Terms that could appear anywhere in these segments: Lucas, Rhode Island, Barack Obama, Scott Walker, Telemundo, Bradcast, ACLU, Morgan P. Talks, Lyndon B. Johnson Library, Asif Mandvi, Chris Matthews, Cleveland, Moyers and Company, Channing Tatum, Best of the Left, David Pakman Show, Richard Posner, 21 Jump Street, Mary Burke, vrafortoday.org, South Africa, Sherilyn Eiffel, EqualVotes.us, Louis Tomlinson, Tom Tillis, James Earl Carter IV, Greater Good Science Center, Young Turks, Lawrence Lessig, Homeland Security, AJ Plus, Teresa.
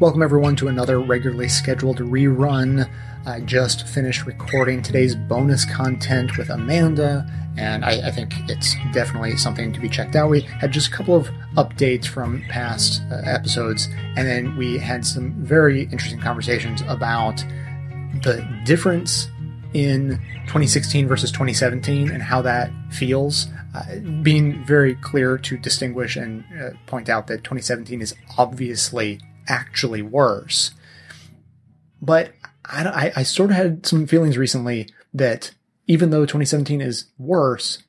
Welcome, everyone, to another regularly scheduled rerun. I just finished recording today's bonus content with Amanda, and I think it's definitely something to be checked out. We had just a couple of updates from past episodes, and then we had some very interesting conversations about the difference in 2016 versus 2017 and how that feels. Being very clear to distinguish and point out that 2017 is obviously actually worse. But I sort of had some feelings recently that even though 2017 is worse,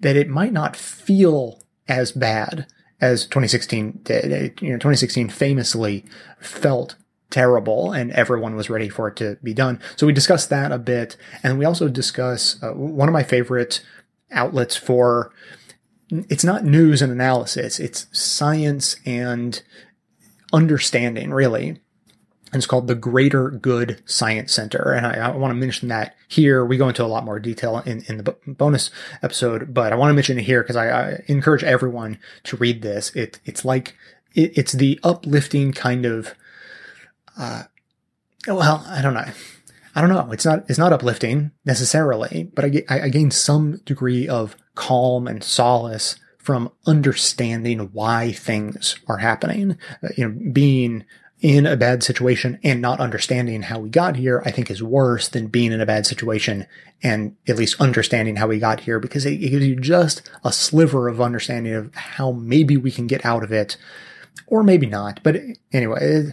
that it might not feel as bad as 2016 did. You know, 2016 famously felt terrible, and everyone was ready for it to be done. So we discussed that a bit, and we also discuss one of my favorite outlets for, it's not news and analysis, it's science and understanding, really. And it's called the Greater Good Science Center. And I want to mention that here. We go into a lot more detail in the bonus episode, but I want to mention it here because I encourage everyone to read this. It's the uplifting kind of, well, I don't know. It's not uplifting necessarily, but I gain some degree of calm and solace from understanding why things are happening. Being in a bad situation and not understanding how we got here, I think is worse than being in a bad situation and at least understanding how we got here, because it gives you just a sliver of understanding of how maybe we can get out of it, or maybe not. But anyway,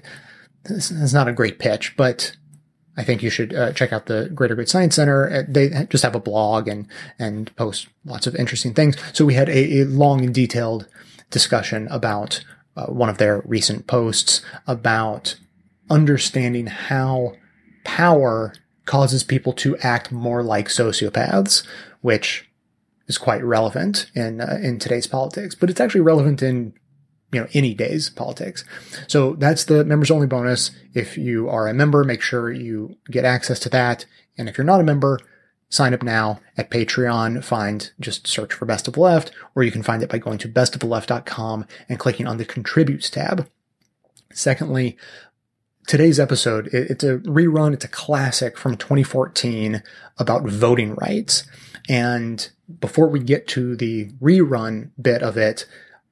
this is not a great pitch, but I think you should check out the Greater Good Science Center. They just have a blog and post lots of interesting things. So we had a long and detailed discussion about one of their recent posts about understanding how power causes people to act more like sociopaths, which is quite relevant in today's politics, but it's actually relevant in any day's politics. So that's the members only bonus. If you are a member, make sure you get access to that. And if you're not a member, sign up now at Patreon. Just search for Best of the Left, or you can find it by going to bestoftheleft.com and clicking on the Contributes tab. Secondly, today's episode, it's a rerun. It's a classic from 2014 about voting rights. And before we get to the rerun bit of it,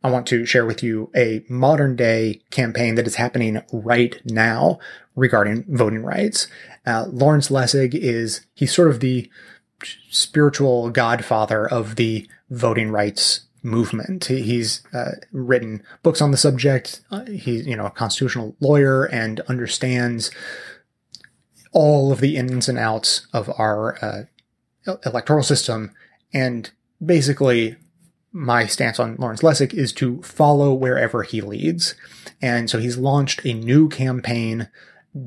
I want to share with you a modern day campaign that is happening right now regarding voting rights. Lawrence Lessig he's sort of the spiritual godfather of the voting rights movement. He's written books on the subject. He's, a constitutional lawyer and understands all of the ins and outs of our electoral system. And basically, my stance on Lawrence Lessig is to follow wherever he leads. And so he's launched a new campaign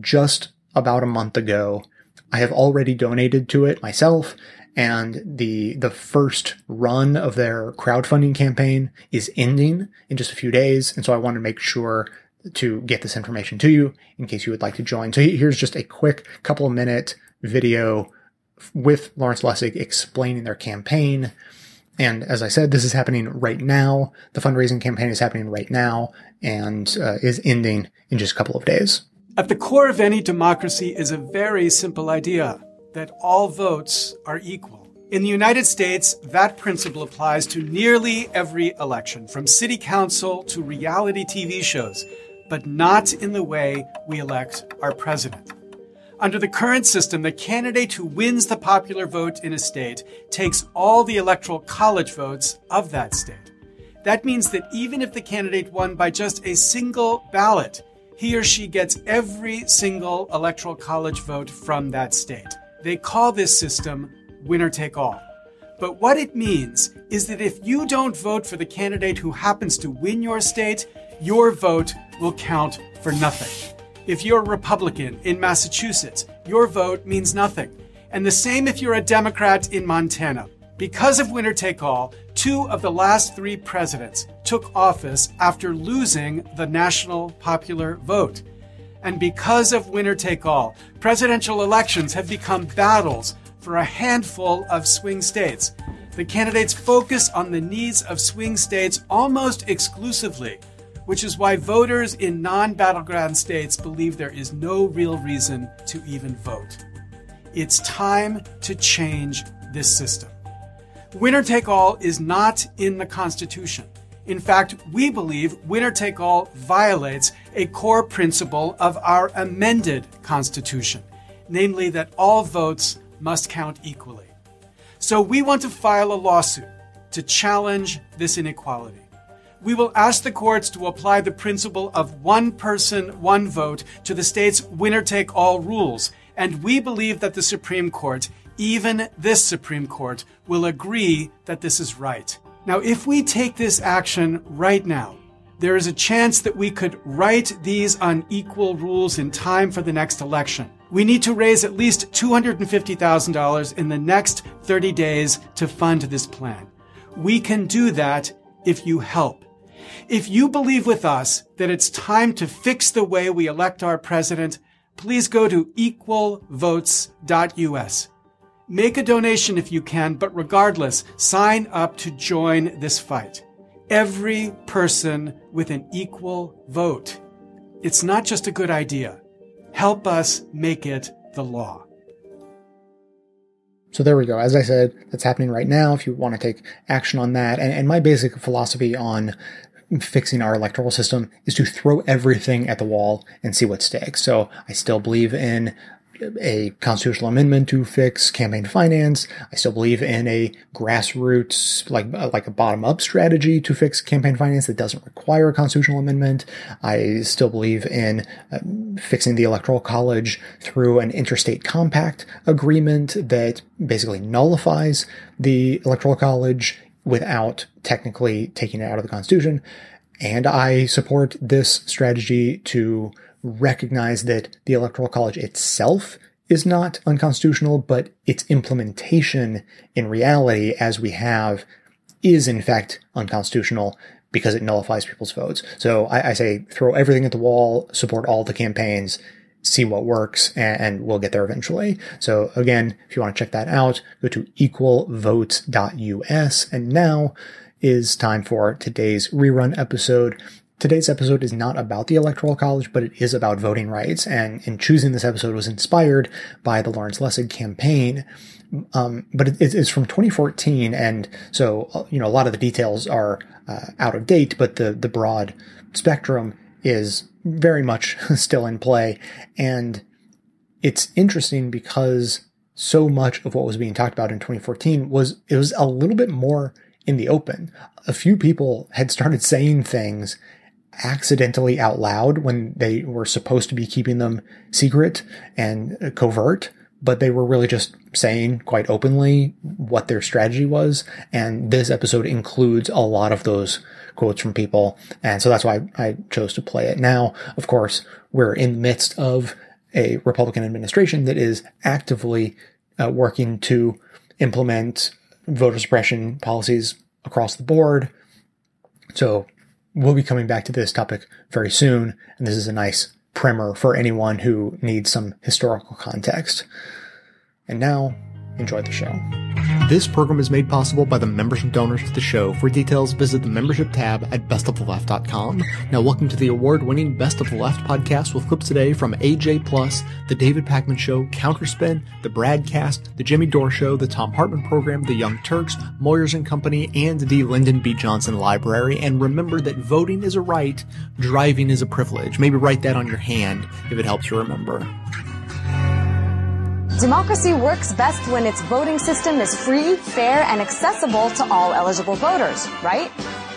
just about a month ago. I have already donated to it myself, and the first run of their crowdfunding campaign is ending in just a few days. And so I want to make sure to get this information to you in case you would like to join. So here's just a quick couple of minute video with Lawrence Lessig explaining their campaign. And as I said, this is happening right now. The fundraising campaign is happening right now and is ending in just a couple of days. At the core of any democracy is a very simple idea, that all votes are equal. In the United States, that principle applies to nearly every election, from city council to reality TV shows, but not in the way we elect our president. Under the current system, the candidate who wins the popular vote in a state takes all the electoral college votes of that state. That means that even if the candidate won by just a single ballot, he or she gets every single electoral college vote from that state. They call this system winner take all. But what it means is that if you don't vote for the candidate who happens to win your state, your vote will count for nothing. If you're a Republican in Massachusetts, your vote means nothing. And the same if you're a Democrat in Montana. Because of winner-take-all, 2 of the last 3 presidents took office after losing the national popular vote. And because of winner-take-all, presidential elections have become battles for a handful of swing states. The candidates focus on the needs of swing states almost exclusively, which is why voters in non-battleground states believe there is no real reason to even vote. It's time to change this system. Winner-take-all is not in the Constitution. In fact, we believe winner-take-all violates a core principle of our amended Constitution, namely that all votes must count equally. So we want to file a lawsuit to challenge this inequality. We will ask the courts to apply the principle of one person, one vote to the state's winner-take-all rules, and we believe that the Supreme Court, even this Supreme Court, will agree that this is right. Now, if we take this action right now, there is a chance that we could right these unequal rules in time for the next election. We need to raise at least $250,000 in the next 30 days to fund this plan. We can do that if you help. If you believe with us that it's time to fix the way we elect our president, please go to EqualVotes.us. Make a donation if you can, but regardless, sign up to join this fight. Every person with an equal vote. It's not just a good idea. Help us make it the law. So there we go. As I said, that's happening right now if you want to take action on that. And my basic philosophy on fixing our electoral system is to throw everything at the wall and see what sticks. So I still believe in a constitutional amendment to fix campaign finance. I still believe in a grassroots, like a bottom-up strategy to fix campaign finance that doesn't require a constitutional amendment. I still believe in fixing the Electoral College through an interstate compact agreement that basically nullifies the Electoral College without technically taking it out of the Constitution. And I support this strategy to recognize that the Electoral College itself is not unconstitutional, but its implementation in reality, as we have, is in fact unconstitutional because it nullifies people's votes. So I say throw everything at the wall, support all the campaigns, see what works, and we'll get there eventually. So again, if you want to check that out, go to equalvotes.us. And now is time for today's rerun episode. Today's episode is not about the Electoral College, but it is about voting rights. And in choosing this episode was inspired by the Lawrence Lessig campaign. But it's from 2014. And so, a lot of the details are out of date, but the broad spectrum is very much still in play. And it's interesting because so much of what was being talked about in 2014 was a little bit more in the open. A few people had started saying things accidentally out loud when they were supposed to be keeping them secret and covert, but they were really just saying quite openly what their strategy was. And this episode includes a lot of those quotes from people. And so that's why I chose to play it now. Of course, we're in the midst of a Republican administration that is actively working to implement voter suppression policies across the board. So we'll be coming back to this topic very soon. And this is a nice primer for anyone who needs some historical context. And now, enjoy the show. This program is made possible by the membership donors to the show. For details, visit the membership tab at bestoftheleft.com. Now, welcome to the award-winning Best of the Left podcast with clips today from AJ Plus, the David Pakman Show, Counterspin, the Bradcast, the Jimmy Dore Show, the Tom Hartman Program, the Young Turks, Moyers and Company, and the Lyndon B. Johnson Library. And remember that voting is a right, driving is a privilege. Maybe write that on your hand if it helps you remember. Democracy works best when its voting system is free, fair, and accessible to all eligible voters, right?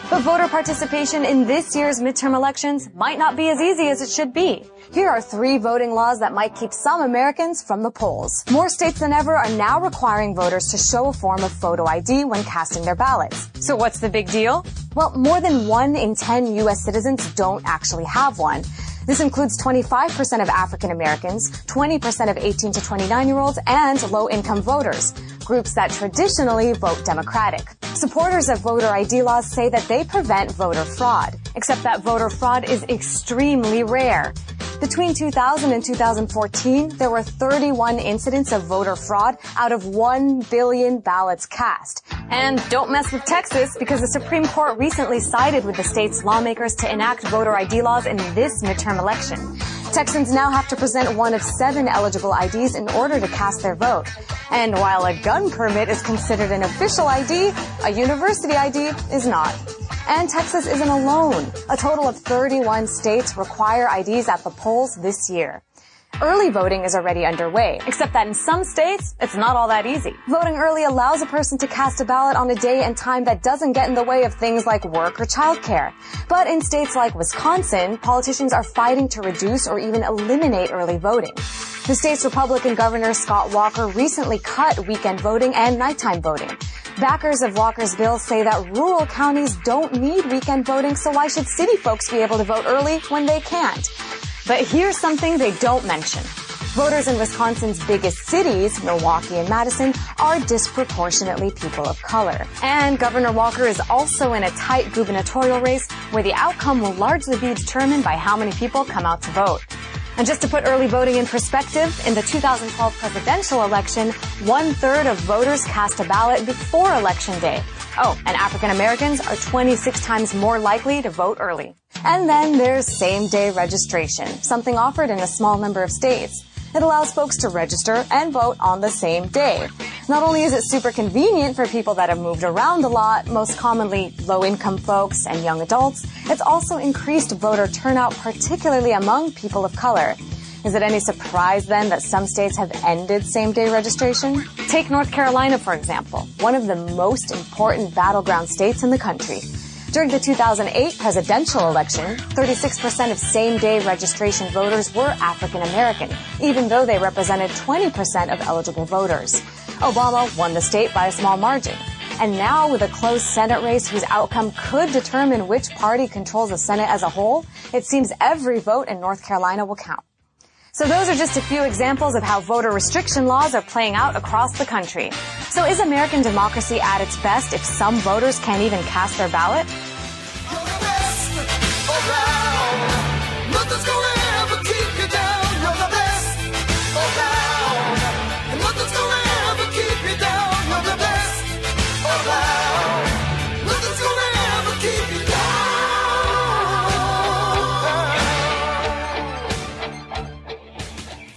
But voter participation in this year's midterm elections might not be as easy as it should be. Here are three voting laws that might keep some Americans from the polls. More states than ever are now requiring voters to show a form of photo ID when casting their ballots. So what's the big deal? Well, more than 1 in 10 U.S. citizens don't actually have one. This includes 25% of African Americans, 20% of 18 to 29-year-olds, and low-income voters, groups that traditionally vote Democratic. Supporters of voter ID laws say that they prevent voter fraud, except that voter fraud is extremely rare. Between 2000 and 2014, there were 31 incidents of voter fraud out of 1 billion ballots cast. And don't mess with Texas, because the Supreme Court recently sided with the state's lawmakers to enact voter ID laws in this midterm election. Texans now have to present one of 7 eligible IDs in order to cast their vote. And while a gun permit is considered an official ID, a university ID is not. And Texas isn't alone. A total of 31 states require IDs at the polls this year. Early voting is already underway, except that in some states, it's not all that easy. Voting early allows a person to cast a ballot on a day and time that doesn't get in the way of things like work or childcare. But in states like Wisconsin, politicians are fighting to reduce or even eliminate early voting. The state's Republican governor, Scott Walker, recently cut weekend voting and nighttime voting. Backers of Walker's bill say that rural counties don't need weekend voting, so why should city folks be able to vote early when they can't? But here's something they don't mention. Voters in Wisconsin's biggest cities, Milwaukee and Madison, are disproportionately people of color. And Governor Walker is also in a tight gubernatorial race where the outcome will largely be determined by how many people come out to vote. And just to put early voting in perspective, in the 2012 presidential election, 1/3 of voters cast a ballot before Election Day. Oh, and African Americans are 26 times more likely to vote early. And then there's same-day registration, something offered in a small number of states. It allows folks to register and vote on the same day. Not only is it super convenient for people that have moved around a lot, most commonly low-income folks and young adults, it's also increased voter turnout, particularly among people of color. Is it any surprise, then, that some states have ended same-day registration? Take North Carolina, for example, one of the most important battleground states in the country. During the 2008 presidential election, 36% of same-day registration voters were African American, even though they represented 20% of eligible voters. Obama won the state by a small margin. And now, with a close Senate race whose outcome could determine which party controls the Senate as a whole, it seems every vote in North Carolina will count. So those are just a few examples of how voter restriction laws are playing out across the country. So is American democracy at its best if some voters can't even cast their ballot?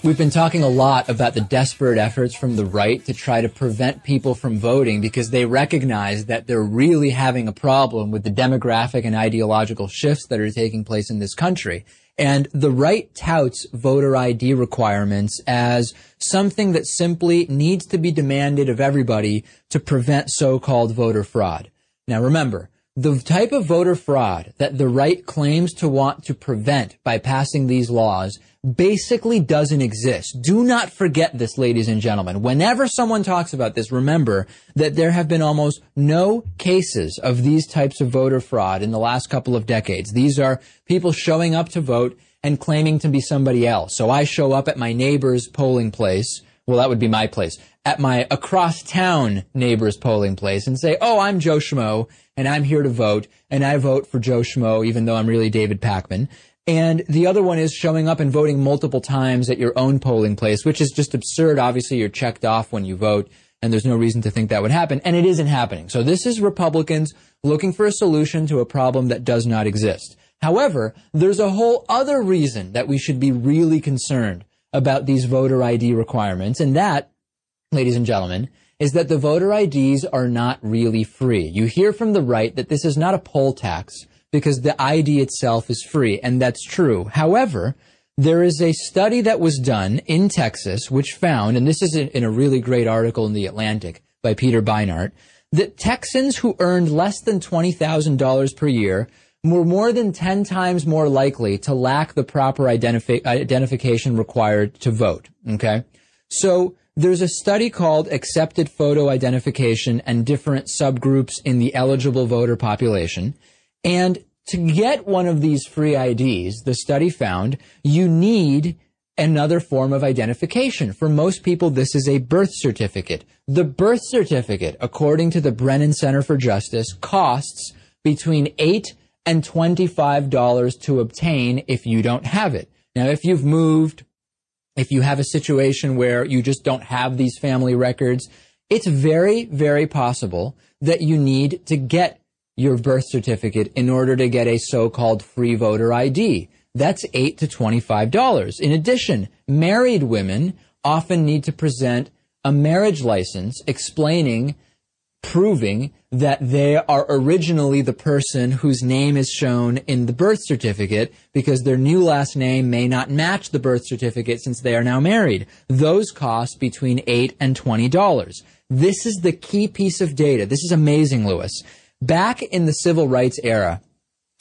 We've been talking a lot about the desperate efforts from the right to try to prevent people from voting because they recognize that they're really having a problem with the demographic and ideological shifts that are taking place in this country. And the right touts voter ID requirements as something that simply needs to be demanded of everybody to prevent so-called voter fraud. Now remember, the type of voter fraud that the right claims to want to prevent by passing these laws basically doesn't exist. Do not forget this, ladies and gentlemen. Whenever someone talks about this, remember that there have been almost no cases of these types of voter fraud in the last couple of decades. These are people showing up to vote and claiming to be somebody else. So I show up at my neighbor's polling place. Well, that would be my place. At my across town neighbor's polling place and say, oh, I'm Joe Schmo and I'm here to vote and I vote for Joe Schmo even though I'm really David Pakman. And the other one is showing up and voting multiple times at your own polling place, which is just absurd. Obviously, you're checked off when you vote, and there's no reason to think that would happen. And it isn't happening. So this is Republicans looking for a solution to a problem that does not exist. However, there's a whole other reason that we should be really concerned about these voter ID requirements. And that, ladies and gentlemen, is that the voter IDs are not really free. You hear from the right that this is not a poll tax, because the ID itself is free, and that's true. However, there is a study that was done in Texas which found, and this is in a really great article in The Atlantic by Peter Beinart, that Texans who earned less than $20,000 per year were more than 10 times more likely to lack the proper identification required to vote, okay? So there's a study called Accepted Photo Identification and Different Subgroups in the Eligible Voter Population. And to get one of these free IDs, the study found, you need another form of identification. For most people, this is a birth certificate. The birth certificate, according to the Brennan Center for Justice, costs between $8 and $25 to obtain if you don't have it. Now, if you've moved, if you have a situation where you just don't have these family records, it's very, very possible that you need to get your birth certificate in order to get a so-called free voter ID. That's $8 to $25. In addition, married women often need to present a marriage license explaining, proving that they are originally the person whose name is shown in the birth certificate, because their new last name may not match the birth certificate since they are now married. Those cost between $8 and $20. This is the key piece of data. This is amazing, Lewis. Back in the civil rights era,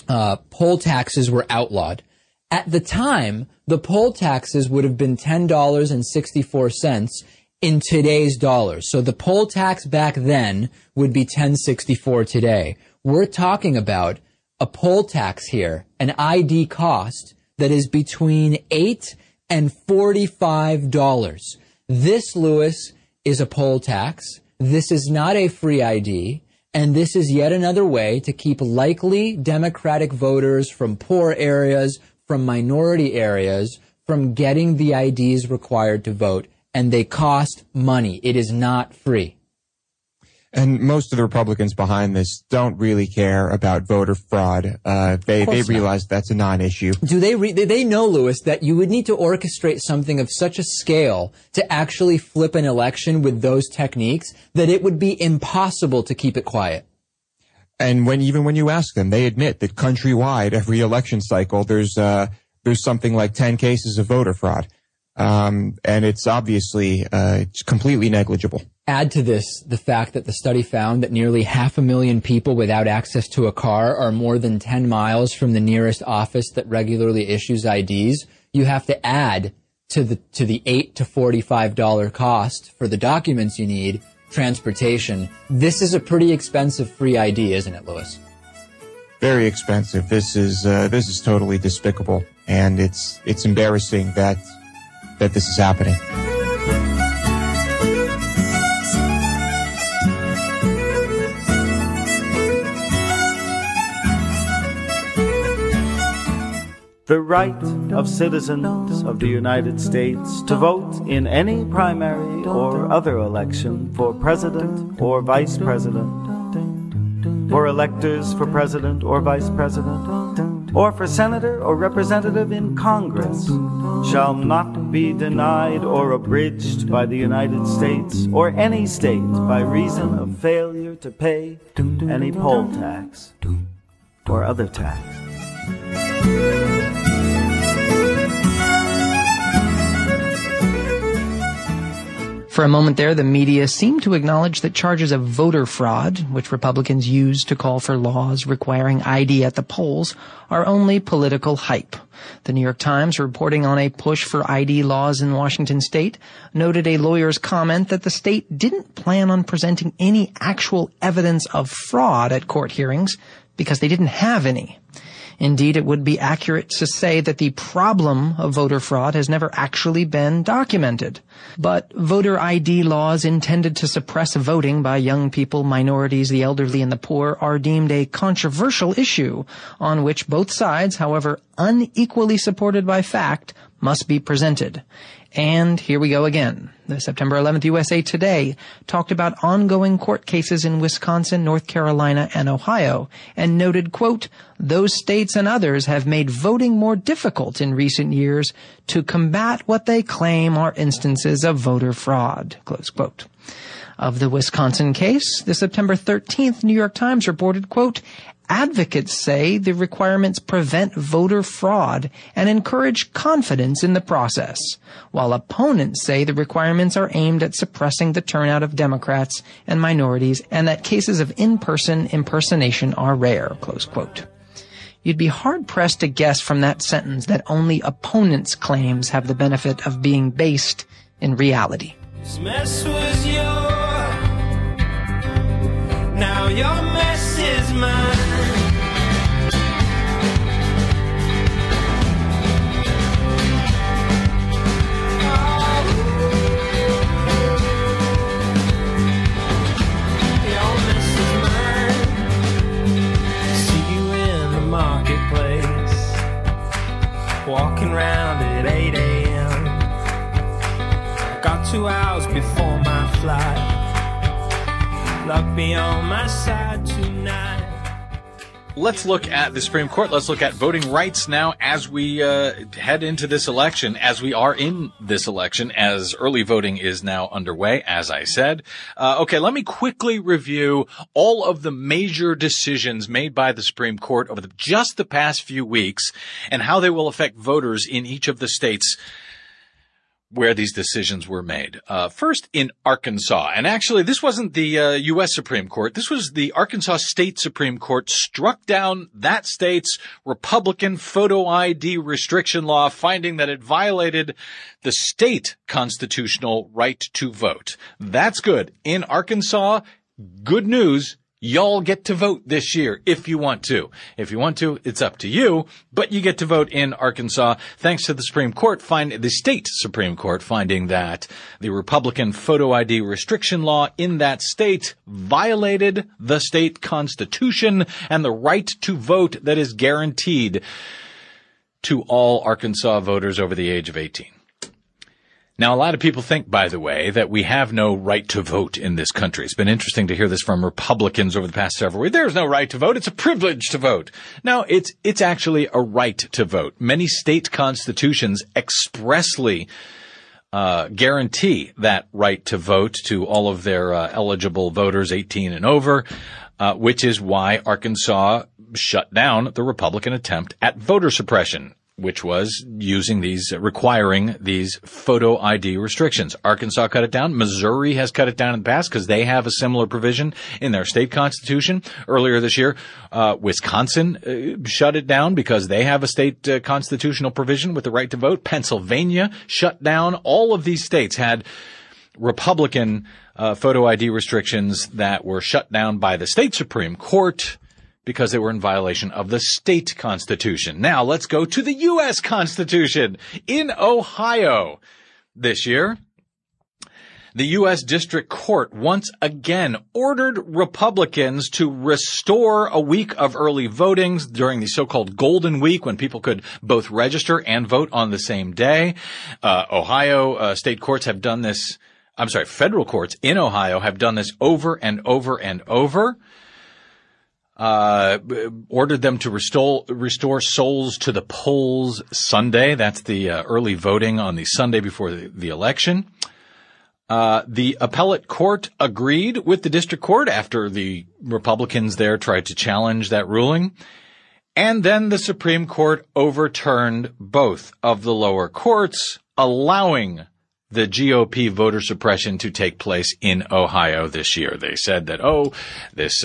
poll taxes were outlawed. At the time, the poll taxes would have been $10.64 in today's dollars. So the poll tax back then would be $10.64 today. We're talking about a poll tax here, an ID cost that is between $8 and $45. This, Lewis, is a poll tax. This is not a free ID. And this is yet another way to keep likely Democratic voters from poor areas, from minority areas, from getting the IDs required to vote. And they cost money. It is not free. And most of the Republicans behind this don't really care about voter fraud. They realize that's a non-issue. Do they know, Lewis, that you would need to orchestrate something of such a scale to actually flip an election with those techniques that it would be impossible to keep it quiet? And even when you ask them, they admit that countrywide, every election cycle, there's something like 10 cases of voter fraud. And it's obviously it's completely negligible. Add to this the fact that the study found that nearly 500,000 people without access to a car are more than 10 miles from the nearest office that regularly issues IDs. You have to add to the $8 to $45 cost for the documents you need, transportation. This is a pretty expensive free ID, isn't it, Lewis? Very expensive. This is totally despicable, and it's embarrassing that this is happening. The right of citizens of the United States to vote in any primary or other election for president or vice president, for electors for president or vice president, or for senator or representative in Congress, shall not be denied or abridged by the United States or any state by reason of failure to pay any poll tax or other tax. For a moment there, the media seemed to acknowledge that charges of voter fraud, which Republicans use to call for laws requiring ID at the polls, are only political hype. The New York Times, reporting on a push for ID laws in Washington state, noted a lawyer's comment that the state didn't plan on presenting any actual evidence of fraud at court hearings because they didn't have any. Indeed, it would be accurate to say that the problem of voter fraud has never actually been documented. But voter ID laws intended to suppress voting by young people, minorities, the elderly, and the poor are deemed a controversial issue on which both sides, however unequally supported by fact, must be presented. And here we go again. The September 11th USA Today talked about ongoing court cases in Wisconsin, North Carolina, and Ohio, and noted, quote, those states and others have made voting more difficult in recent years to combat what they claim are instances of voter fraud, close quote. Of the Wisconsin case, the September 13th New York Times reported, quote, advocates say the requirements prevent voter fraud and encourage confidence in the process, while opponents say the requirements are aimed at suppressing the turnout of Democrats and minorities and that cases of in-person impersonation are rare, close quote. You'd be hard-pressed to guess from that sentence that only opponents' claims have the benefit of being based in reality. This mess was yours. Now your mess is mine. Walking round at 8 a.m. Got 2 hours before my flight. luck be on my side tonight. Let's look at the Supreme Court. Let's look at voting rights now as we head into this election, as we are in this election, as early voting is now underway, as I said. Okay, let me quickly review all of the major decisions made by the Supreme Court over just the past few weeks and how they will affect voters in each of the states where these decisions were made. First, in Arkansas. And actually, this wasn't the U.S. Supreme Court. This was the Arkansas State Supreme Court struck down that state's Republican photo ID restriction law, finding that it violated the state constitutional right to vote. That's good. In Arkansas, good news. Y'all get to vote this year if you want to. If you want to, it's up to you, but you get to vote in Arkansas thanks to the Supreme Court the state Supreme Court finding that the Republican photo ID restriction law in that state violated the state constitution and the right to vote that is guaranteed to all Arkansas voters over the age of 18. Now, a lot of people think, by the way, that we have no right to vote in this country. It's been interesting to hear this from Republicans over the past several weeks. There's no right to vote. It's a privilege to vote. No, it's actually a right to vote. Many state constitutions expressly guarantee that right to vote to all of their eligible voters 18 and over, which is why Arkansas shut down the Republican attempt at voter suppression, which was using these, requiring these photo ID restrictions. Arkansas cut it down. Missouri has cut it down in the past because they have a similar provision in their state constitution. Earlier this year, Wisconsin shut it down because they have a state constitutional provision with the right to vote. Pennsylvania shut down. All of these states had Republican photo ID restrictions that were shut down by the state Supreme Court because they were in violation of the state constitution. Now let's go to the U.S. Constitution. In Ohio this year, the U.S. District Court once again ordered Republicans to restore a week of early voting during the so-called Golden Week, when people could both register and vote on the same day. Ohio state courts have done this. I'm sorry, federal courts in Ohio have done this over and over and over. Ordered them to restore souls to the polls Sunday. That's the early voting on the Sunday before the election. The appellate court agreed with the district court after the Republicans there tried to challenge that ruling. And then the Supreme Court overturned both of the lower courts, allowing the GOP voter suppression to take place in Ohio this year. They said that, this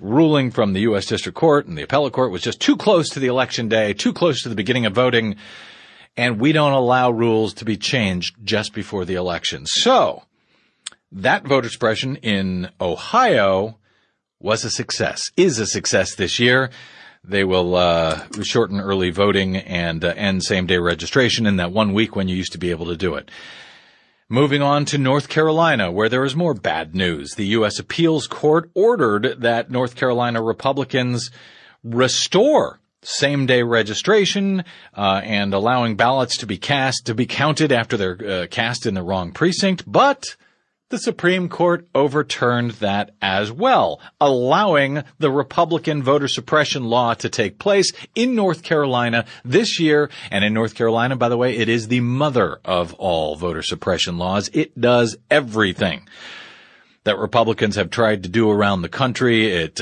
ruling from the U.S. District Court and the appellate court was just too close to the election day, too close to the beginning of voting, and we don't allow rules to be changed just before the election. So that voter suppression in Ohio was a success, is a success this year. They will shorten early voting and end same-day registration in that 1 week when you used to be able to do it. Moving on to North Carolina, where there is more bad news. The U.S. Appeals Court ordered that North Carolina Republicans restore same-day registration and allowing ballots to be counted after they're cast in the wrong precinct. But the Supreme Court overturned that as well, allowing the Republican voter suppression law to take place in North Carolina this year. And in North Carolina, by the way, it is the mother of all voter suppression laws. It does everything that Republicans have tried to do around the country. It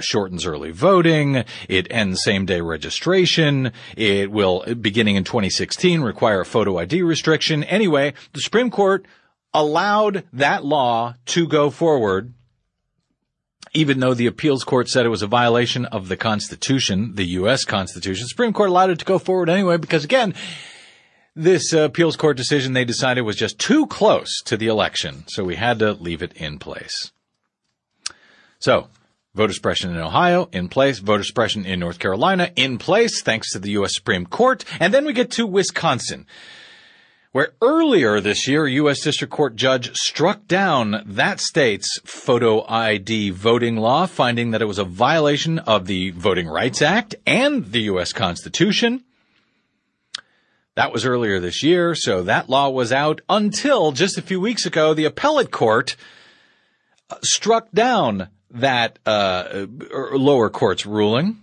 shortens early voting. It ends same-day registration. It will, beginning in 2016, require a photo ID restriction. Anyway, the Supreme Court allowed that law to go forward, even though the appeals court said it was a violation of the Constitution, the U.S. Constitution. The Supreme Court allowed it to go forward anyway because, again, this appeals court decision they decided was just too close to the election, so we had to leave it in place. So voter suppression in Ohio, in place. Voter suppression in North Carolina, in place, thanks to the U.S. Supreme Court. And then we get to Wisconsin, where earlier this year, a U.S. District Court judge struck down that state's photo ID voting law, finding that it was a violation of the Voting Rights Act and the U.S. Constitution. That was earlier this year, so that law was out until just a few weeks ago, the appellate court struck down that lower court's ruling,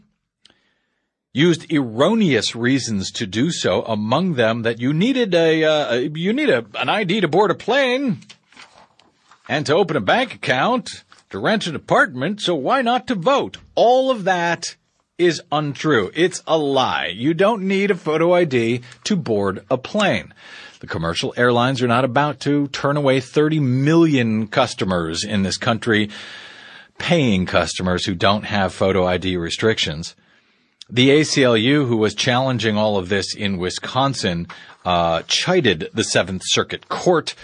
used erroneous reasons to do so, among them that you needed an ID to board a plane and to open a bank account, to rent an apartment, so why not to vote? All of that is untrue. It's a lie. You don't need a photo ID to board a plane. The commercial airlines are not about to turn away 30 million customers in this country, paying customers who don't have photo ID restrictions. The ACLU, who was challenging all of this in Wisconsin, chided the Seventh Circuit Court.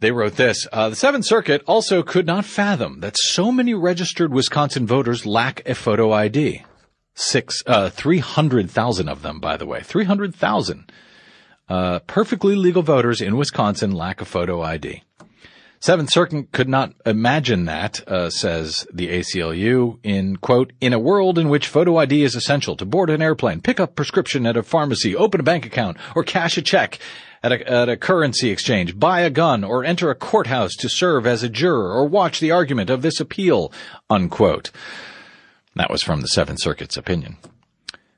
They wrote this, the Seventh Circuit also could not fathom that so many registered Wisconsin voters lack a photo ID. 300,000 of them, by the way. 300,000 perfectly legal voters in Wisconsin lack a photo ID. Seventh Circuit could not imagine that, says the ACLU, in, quote, in a world in which photo ID is essential to board an airplane, pick up prescription at a pharmacy, open a bank account, or cash a check at a currency exchange, buy a gun, or enter a courthouse to serve as a juror or watch the argument of this appeal, unquote. That was from the Seventh Circuit's opinion.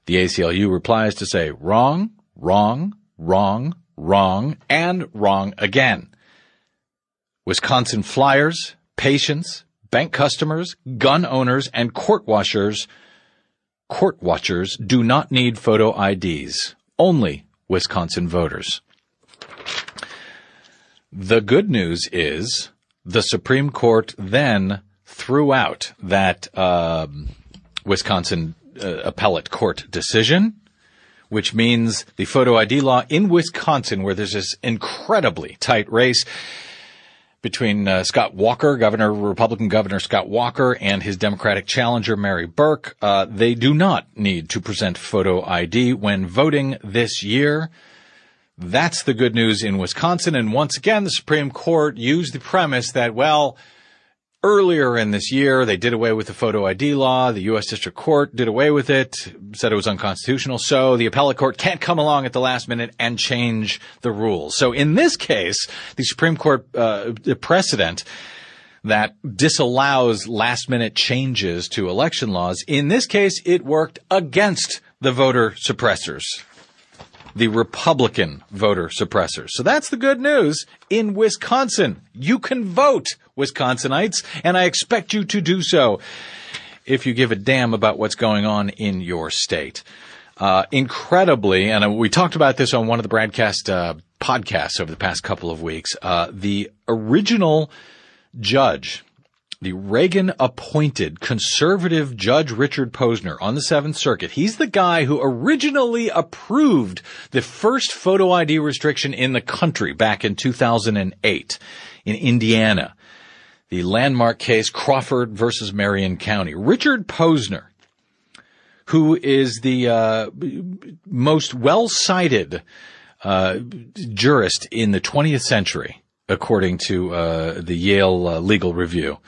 The ACLU replies to say wrong, wrong, wrong, wrong, and wrong again. Wisconsin flyers, patients, bank customers, gun owners, and court watchers do not need photo IDs. Only Wisconsin voters. The good news is the Supreme Court then threw out that Wisconsin appellate court decision, which means the photo ID law in Wisconsin, where there's this incredibly tight race between Scott Walker, Republican Governor Scott Walker, and his Democratic challenger Mary Burke. They do not need to present photo ID when voting this year. That's the good news in Wisconsin. And once again, the Supreme Court used the premise that, well, earlier in this year, they did away with the photo ID law. The U.S. District Court did away with it, said it was unconstitutional. So the appellate court can't come along at the last minute and change the rules. So in this case, the Supreme Court precedent that disallows last-minute changes to election laws, in this case, it worked against the voter suppressors. The Republican voter suppressors. So that's the good news in Wisconsin. You can vote, Wisconsinites, and I expect you to do so if you give a damn about what's going on in your state. Incredibly, and we talked about this on one of the Bradcast podcasts over the past couple of weeks, the original judge, the Reagan-appointed conservative Judge Richard Posner on the Seventh Circuit. He's the guy who originally approved the first photo ID restriction in the country back in 2008 in Indiana. The landmark case Crawford versus Marion County. Richard Posner, who is the most well-cited jurist in the 20th century, according to the Yale Legal Review.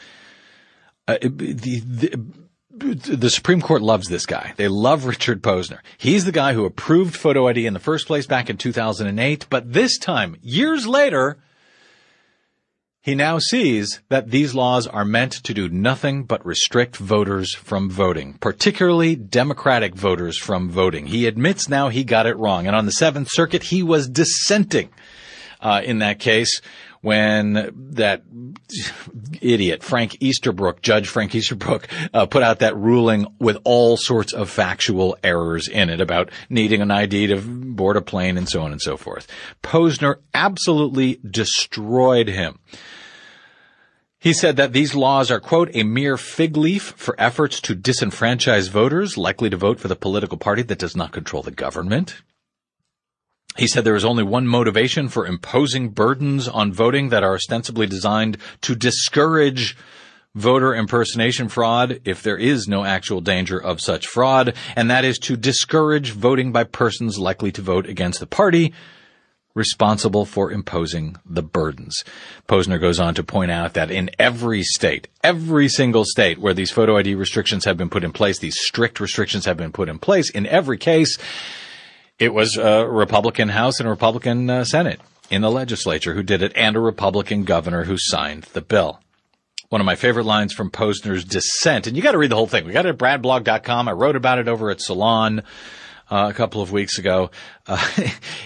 The Supreme Court loves this guy. They love Richard Posner. He's the guy who approved photo ID in the first place back in 2008. But this time, years later, he now sees that these laws are meant to do nothing but restrict voters from voting, particularly Democratic voters from voting. He admits now he got it wrong. And on the Seventh Circuit, he was dissenting in that case, when that idiot Judge Frank Easterbrook, put out that ruling with all sorts of factual errors in it about needing an ID to board a plane and so on and so forth. Posner absolutely destroyed him. He said that these laws are, quote, a mere fig leaf for efforts to disenfranchise voters likely to vote for the political party that does not control the government. He said there is only one motivation for imposing burdens on voting that are ostensibly designed to discourage voter impersonation fraud if there is no actual danger of such fraud, and that is to discourage voting by persons likely to vote against the party responsible for imposing the burdens. Posner goes on to point out that in every state, every single state where these photo ID restrictions have been put in place, these strict restrictions have been put in place, in every case, it was a Republican House and a Republican Senate in the legislature who did it, and a Republican governor who signed the bill. One of my favorite lines from Posner's dissent, and you got to read the whole thing. We got it at bradblog.com. I wrote about it over at Salon a couple of weeks ago.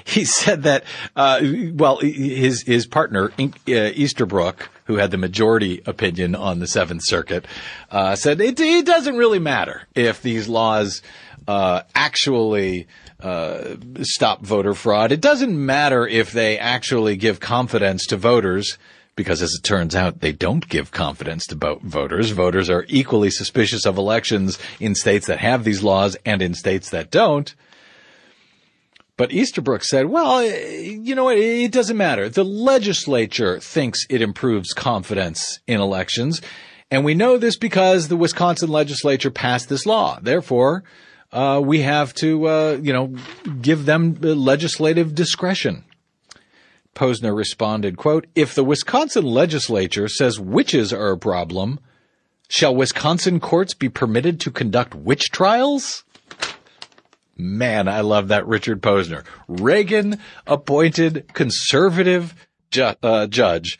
He said that, well, his partner, Easterbrook, who had the majority opinion on the Seventh Circuit, said it doesn't really matter if these laws actually stop voter fraud. It doesn't matter if they actually give confidence to voters, because as it turns out, they don't give confidence to voters. Voters are equally suspicious of elections in states that have these laws and in states that don't. But Easterbrook said, well, you know what? It doesn't matter. The legislature thinks it improves confidence in elections. And we know this because the Wisconsin legislature passed this law. Therefore, we have to, give them legislative discretion. Posner responded, quote, if the Wisconsin legislature says witches are a problem, shall Wisconsin courts be permitted to conduct witch trials? Man, I love that Richard Posner. Reagan-appointed conservative judge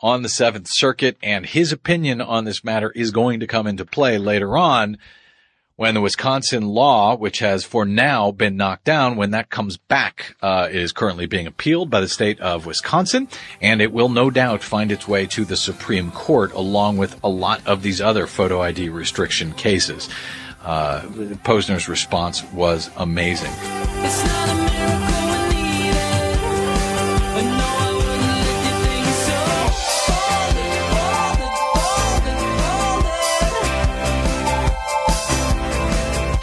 on the Seventh Circuit, and his opinion on this matter is going to come into play later on when the Wisconsin law, which has for now been knocked down, when that comes back, it is currently being appealed by the state of Wisconsin, and it will no doubt find its way to the Supreme Court along with a lot of these other photo ID restriction cases. Posner's response was amazing. It's not a miracle we needed, but no, I wouldn't look at things so folded.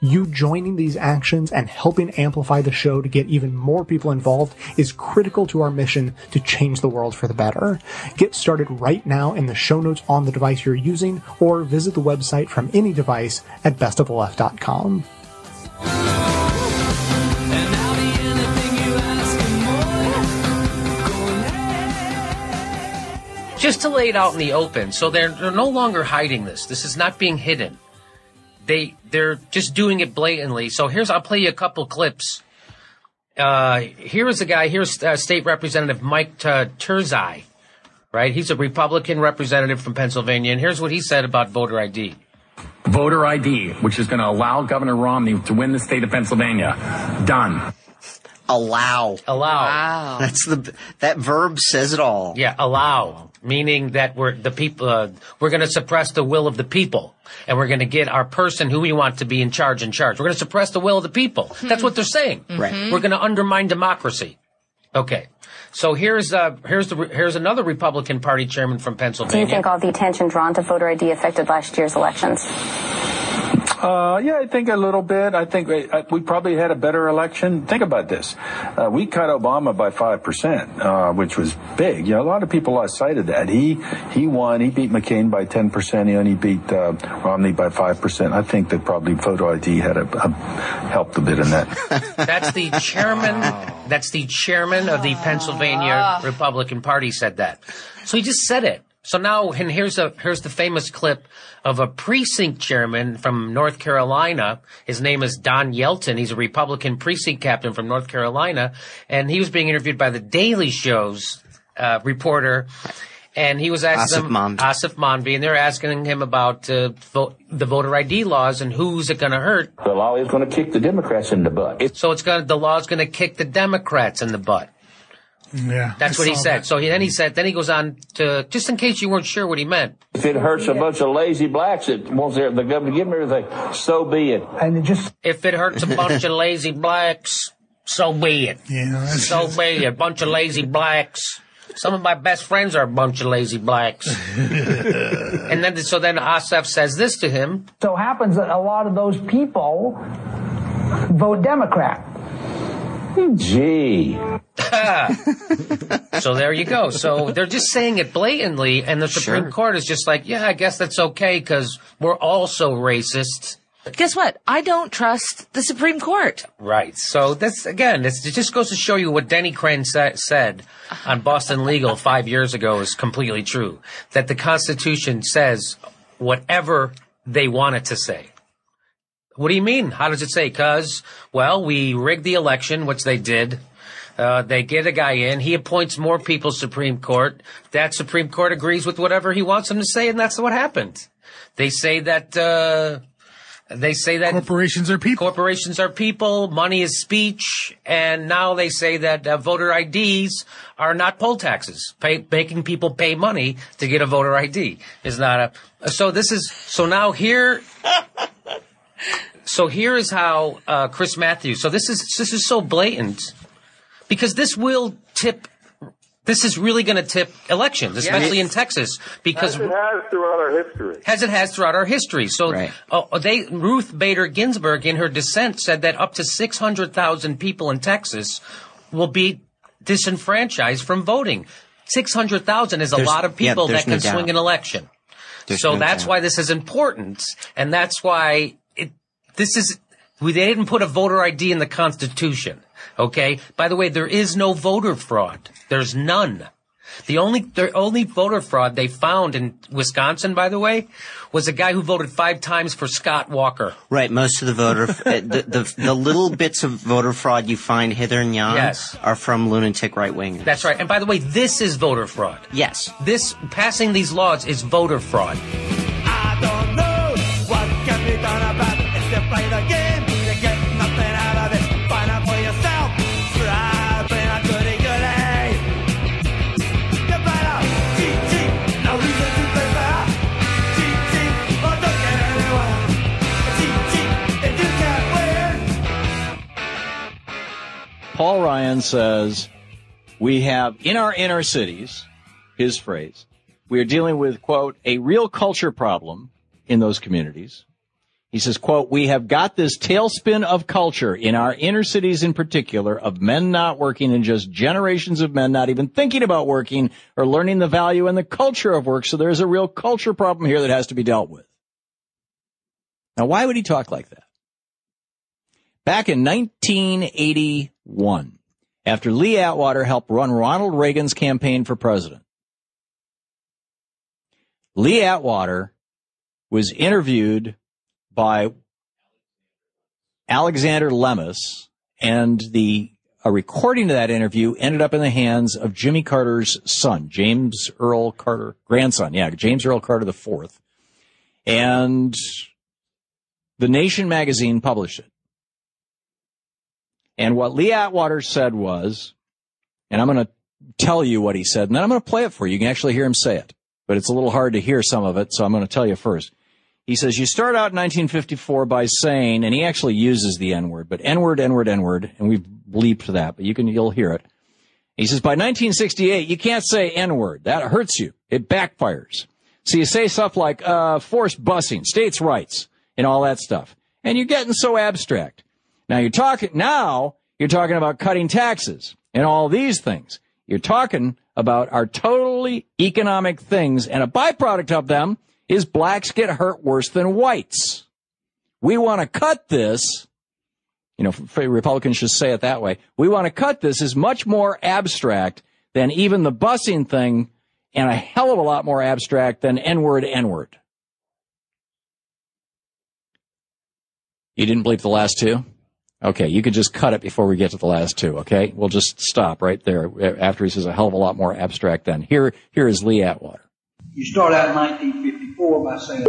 You joining these actions and helping amplify the show to get even more people involved is critical to our mission to change the world for the better. Get started right now in the show notes on the device you're using, or visit the website from any device at bestoftheleft.com. Just to lay it out in the open, so they're no longer hiding this. This is not being hidden. They're just doing it blatantly. So I'll play you a couple clips. Here's State Representative Mike Turzai, right? He's a Republican representative from Pennsylvania. And here's what he said about voter ID. Voter ID, which is going to allow Governor Romney to win the state of Pennsylvania. Done. Allow. Wow. That verb says it all. Yeah, allow, meaning that we're going to suppress the will of the people, and we're going to get our person who we want to be in charge. We're going to suppress the will of the people. Mm-hmm. That's what they're saying. Right. Mm-hmm. We're going to undermine democracy. Okay. So here's another Republican Party chairman from Pennsylvania. Do you think all the attention drawn to voter ID affected last year's elections? Yeah, I think a little bit. I think we probably had a better election. Think about this. We cut Obama by 5%, which was big. You know, a lot of people lost sight of that. He won. He beat McCain by 10%. He only beat Romney by 5%. I think that probably photo ID had helped a bit in that. That's the chairman of the Pennsylvania Republican Party said that. So he just said it. So now, and here's the famous clip of a precinct chairman from North Carolina. His name is Don Yelton. He's a Republican precinct captain from North Carolina, and he was being interviewed by the Daily Show's reporter, and he was asking Asif Mandvi, and they're asking him about the voter ID laws and who's it going to hurt. The law is going to kick the Democrats in the butt. The law is going to kick the Democrats in the butt. Yeah, that's what he said. That. So then he goes on to, just in case you weren't sure what he meant. If it hurts a bunch of lazy blacks that wants the government to give them everything, so be it. And if it hurts a bunch of lazy blacks, so be it. Yeah, so be it. A bunch of lazy blacks. Some of my best friends are a bunch of lazy blacks. And then Asif says this to him. So happens that a lot of those people vote Democrat. Gee. So there you go. So they're just saying it blatantly, and the Supreme Court is just like, yeah, I guess that's okay because we're all so racist. Guess what? I don't trust the Supreme Court. Right. So that's, again, it just goes to show you what Denny Crane said on Boston Legal 5 years ago is completely true, that the Constitution says whatever they want it to say. What do you mean? How does it say? Because, well, we rigged the election, which they did. They get a guy in. He appoints more people Supreme Court. That Supreme Court agrees with whatever he wants them to say, and that's what happened. They say that... They say that corporations are people. Corporations are people. Money is speech, and now they say that voter IDs are not poll taxes. Making people pay money to get a voter ID is not a. So this is so now here. So here is how Chris Matthews. So this is so blatant because this will tip. This is really going to tip elections, especially in Texas, because as it has throughout our history. So they Ruth Bader Ginsburg, in her dissent, said that up to 600,000 people in Texas will be disenfranchised from voting. 600,000 is a lot of people that can swing an election. So that's why this is important, and that's why they didn't put a voter ID in the Constitution. Okay. By the way, there is no voter fraud. There's none. The only voter fraud they found in Wisconsin, by the way, was a guy who voted 5 times for Scott Walker. Right. Most of the voter, the little bits of voter fraud you find hither and yon are from lunatic right wingers. That's right. And by the way, this is voter fraud. Yes. This passing these laws is voter fraud. I don't know what can be done about it. It's the play the game. You get nothing out of it. Find out for yourself. Paul Ryan says, we have in our inner cities, his phrase, we are dealing with, quote, a real culture problem in those communities. He says, quote, we have got this tailspin of culture in our inner cities in particular of men not working and just generations of men not even thinking about working or learning the value and the culture of work. So there is a real culture problem here that has to be dealt with. Now, why would he talk like that? Back in 1981, after Lee Atwater helped run Ronald Reagan's campaign for president, Lee Atwater was interviewed by Alexander Lemus, and a recording of that interview ended up in the hands of Jimmy Carter's son, James Earl Carter, grandson, James Earl Carter IV, and The Nation magazine published it. And what Lee Atwater said was, and I'm going to tell you what he said, and then I'm going to play it for you. You can actually hear him say it, but it's a little hard to hear some of it, so I'm going to tell you first. He says, you start out in 1954 by saying, and he actually uses the N-word, but N-word, N-word, N-word, and we've bleeped that, but you'll hear it. He says, by 1968, you can't say N-word. That hurts you. It backfires. So you say stuff like forced busing, states' rights, and all that stuff. And you're getting so abstract. Now you're talking about cutting taxes and all these things. You're talking about our totally economic things, and a byproduct of them is blacks get hurt worse than whites. We want to cut this. You know, Republicans should say it that way. We want to cut this is much more abstract than even the busing thing, and a hell of a lot more abstract than N-word, N-word. You didn't bleep the last two? Okay, you could just cut it before we get to the last two, okay? We'll just stop right there after he says a hell of a lot more abstract than. Here is Lee Atwater. You start out in 1954 by saying,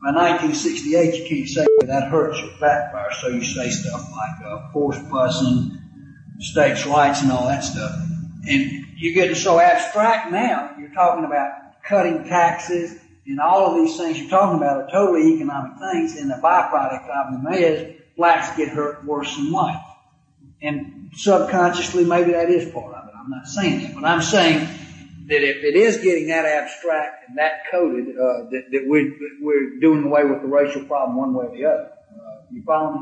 by 1968 you can't say that hurts your backfire, so you say stuff like forced busing, states' rights, and all that stuff. And you're getting so abstract now, you're talking about cutting taxes, and all of these things you're talking about are totally economic things, and the byproduct of them is blacks get hurt worse than whites. And subconsciously, maybe that is part of it. I'm not saying that, but I'm saying that if it is getting that abstract and that coded, that we're doing away with the racial problem one way or the other. You follow me?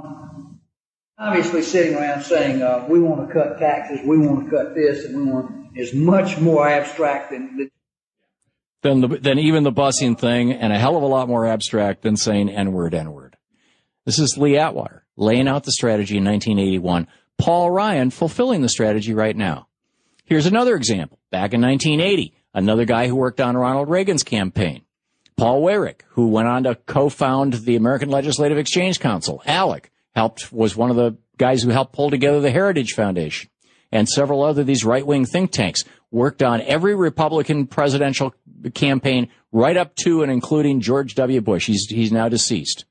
obviously sitting around saying, we want to cut taxes, we want to cut this, and we want is much more abstract than even the busing thing, and a hell of a lot more abstract than saying N-word, N-word. This is Lee Atwater laying out the strategy in 1981. Paul Ryan fulfilling the strategy right now. Here's another example. Back in 1980, another guy who worked on Ronald Reagan's campaign, Paul Weyrich, who went on to co-found the American Legislative Exchange Council. ALEC was one of the guys who helped pull together the Heritage Foundation. And several other these right-wing think tanks worked on every Republican presidential campaign right up to and including George W. Bush. He's now deceased.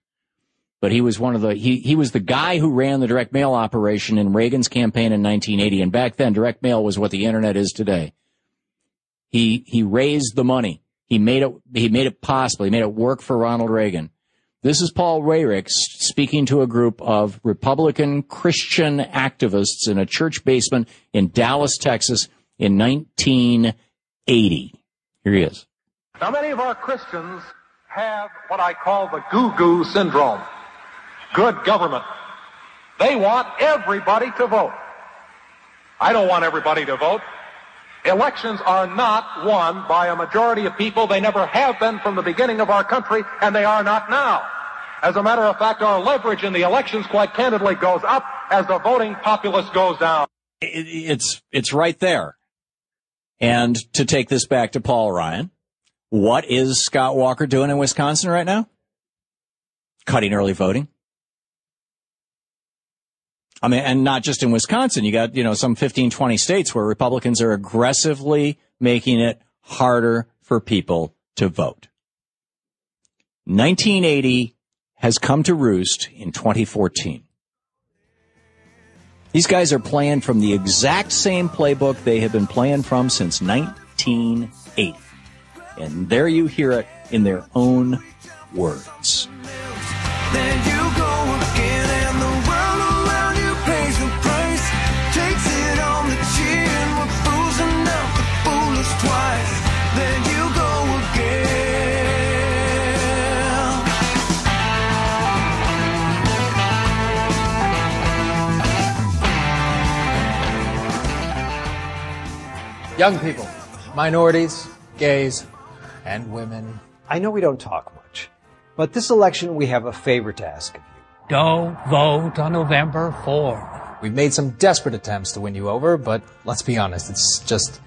But he was one of the, he was the guy who ran the direct mail operation in Reagan's campaign in 1980. And back then, direct mail was what the internet is today. He raised the money. He made it possible. He made it work for Ronald Reagan. This is Paul Weyrich speaking to a group of Republican Christian activists in a church basement in Dallas, Texas in 1980. Here he is. Now, many of our Christians have what I call the goo-goo syndrome. Good government. They want everybody to vote. I don't want everybody to vote. Elections are not won by a majority of people. They never have been from the beginning of our country, and they are not now. As a matter of fact, our leverage in the elections, quite candidly, goes up as the voting populace goes down. It's right there. And to take this back to Paul Ryan, what is Scott Walker doing in Wisconsin right now? Cutting early voting. I mean, and not just in Wisconsin. You got, some 15, 20 states where Republicans are aggressively making it harder for people to vote. 1980 has come to roost in 2014. These guys are playing from the exact same playbook they have been playing from since 1980. And there you hear it in their own words. Young people, minorities, gays, and women. I know we don't talk much, but this election we have a favor to ask of you. Go vote on November 4th. We've made some desperate attempts to win you over, but let's be honest, it's just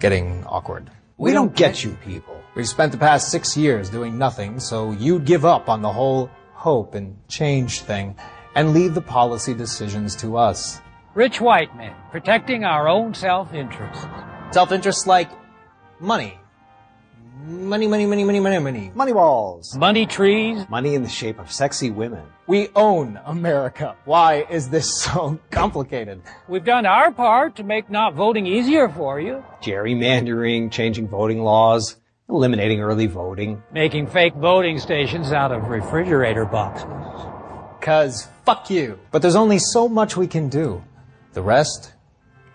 getting awkward. We don't get you people. We've spent the past 6 years doing nothing, so you give up on the whole hope and change thing and leave the policy decisions to us. Rich white men protecting our own self-interest. Self-interest like money. Money, money, money, money, money, money. Money balls. Money trees. Money in the shape of sexy women. We own America. Why is this so complicated? We've done our part to make not voting easier for you. Gerrymandering, changing voting laws, eliminating early voting. Making fake voting stations out of refrigerator boxes. 'Cause fuck you. But there's only so much we can do. The rest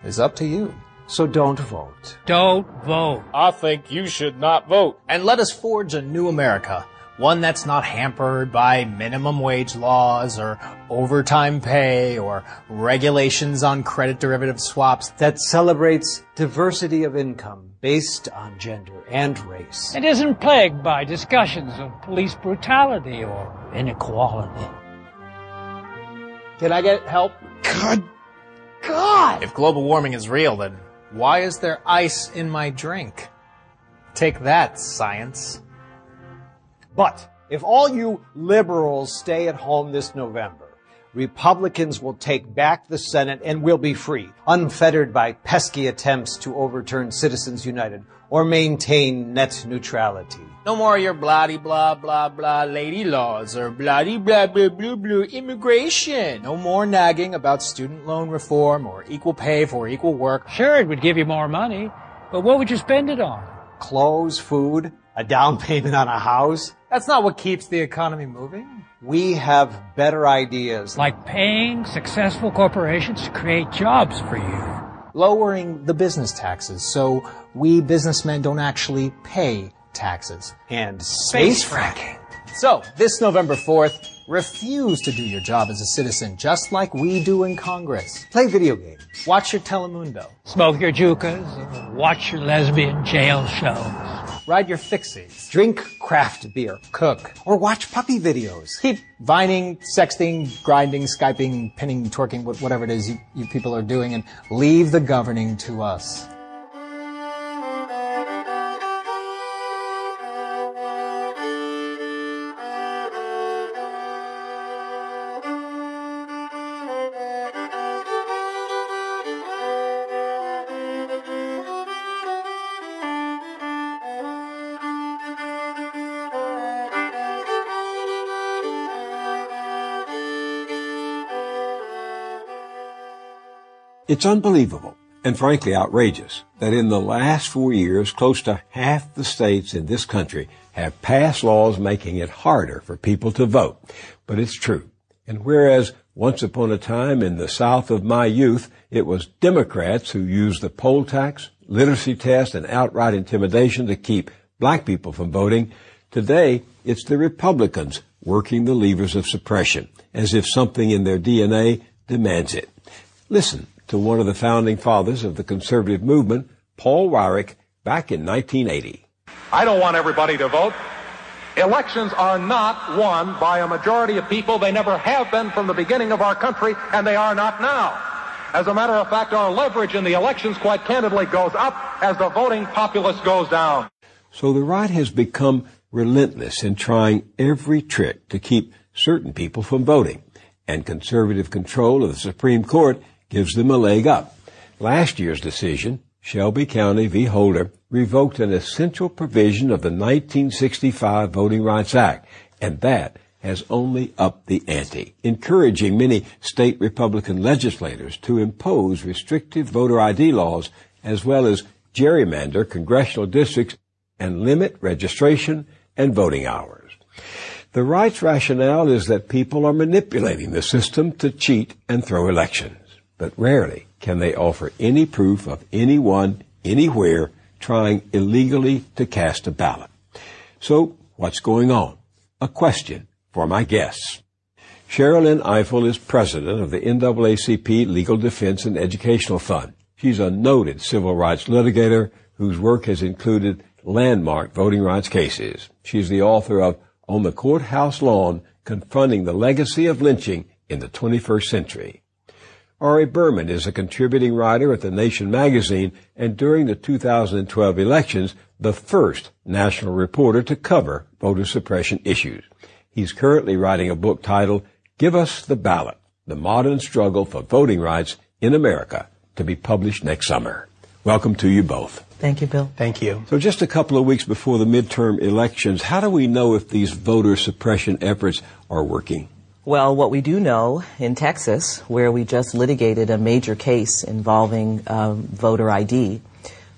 is up to you. So don't vote. Don't vote. I think you should not vote. And let us forge a new America, one that's not hampered by minimum wage laws or overtime pay or regulations on credit derivative swaps, that celebrates diversity of income based on gender and race. It isn't plagued by discussions of police brutality or inequality. Can I get help? God! If global warming is real, then why is there ice in my drink? Take that, science. But if all you liberals stay at home this November, Republicans will take back the Senate and we'll be free, unfettered by pesky attempts to overturn Citizens United or maintain net neutrality. No more your bloody blah blah blah lady laws or bloody blah blah blue blue immigration. No more nagging about student loan reform or equal pay for equal work. Sure, it would give you more money, but what would you spend it on? Clothes, food, a down payment on a house? That's not what keeps the economy moving. We have better ideas. Like paying successful corporations to create jobs for you. Lowering the business taxes so we businessmen don't actually pay taxes. And space fracking. So, this November 4th, Refuse to do your job as a citizen, just like we do in Congress. Play video games. Watch your Telemundo. Smoke your jukas. Watch your lesbian jail shows. Ride your fixies. Drink craft beer. Cook. Or watch puppy videos. Keep vining, sexting, grinding, Skyping, pinning, twerking, whatever it is you people are doing, and leave the governing to us. It's unbelievable, and frankly outrageous, that in the last 4 years, close to half the states in this country have passed laws making it harder for people to vote. But it's true. And whereas once upon a time in the South of my youth, it was Democrats who used the poll tax, literacy test, and outright intimidation to keep black people from voting, today it's the Republicans working the levers of suppression, as if something in their DNA demands it. Listen to one of the founding fathers of the conservative movement, Paul Weyrich, back in 1980. I don't want everybody to vote. Elections are not won by a majority of people. They never have been from the beginning of our country, and they are not now. As a matter of fact, our leverage in the elections quite candidly goes up as the voting populace goes down. So the right has become relentless in trying every trick to keep certain people from voting, and conservative control of the Supreme Court gives them a leg up. Last year's decision, Shelby County v. Holder, revoked an essential provision of the 1965 Voting Rights Act, and that has only upped the ante, encouraging many state Republican legislators to impose restrictive voter ID laws, as well as gerrymander congressional districts and limit registration and voting hours. The right's rationale is that people are manipulating the system to cheat and throw elections. But rarely can they offer any proof of anyone, anywhere, trying illegally to cast a ballot. So, what's going on? A question for my guests. Sherilyn Eiffel is president of the NAACP Legal Defense and Educational Fund. She's a noted civil rights litigator whose work has included landmark voting rights cases. She's the author of On the Courthouse Lawn, Confronting the Legacy of Lynching in the 21st Century. Ari Berman is a contributing writer at The Nation magazine and during the 2012 elections, the first national reporter to cover voter suppression issues. He's currently writing a book titled, Give Us the Ballot, The Modern Struggle for Voting Rights in America, to be published next summer. Welcome to you both. Thank you, Bill. Thank you. So just a couple of weeks before the midterm elections, how do we know if these voter suppression efforts are working? Well, what we do know in Texas, where we just litigated a major case involving voter ID,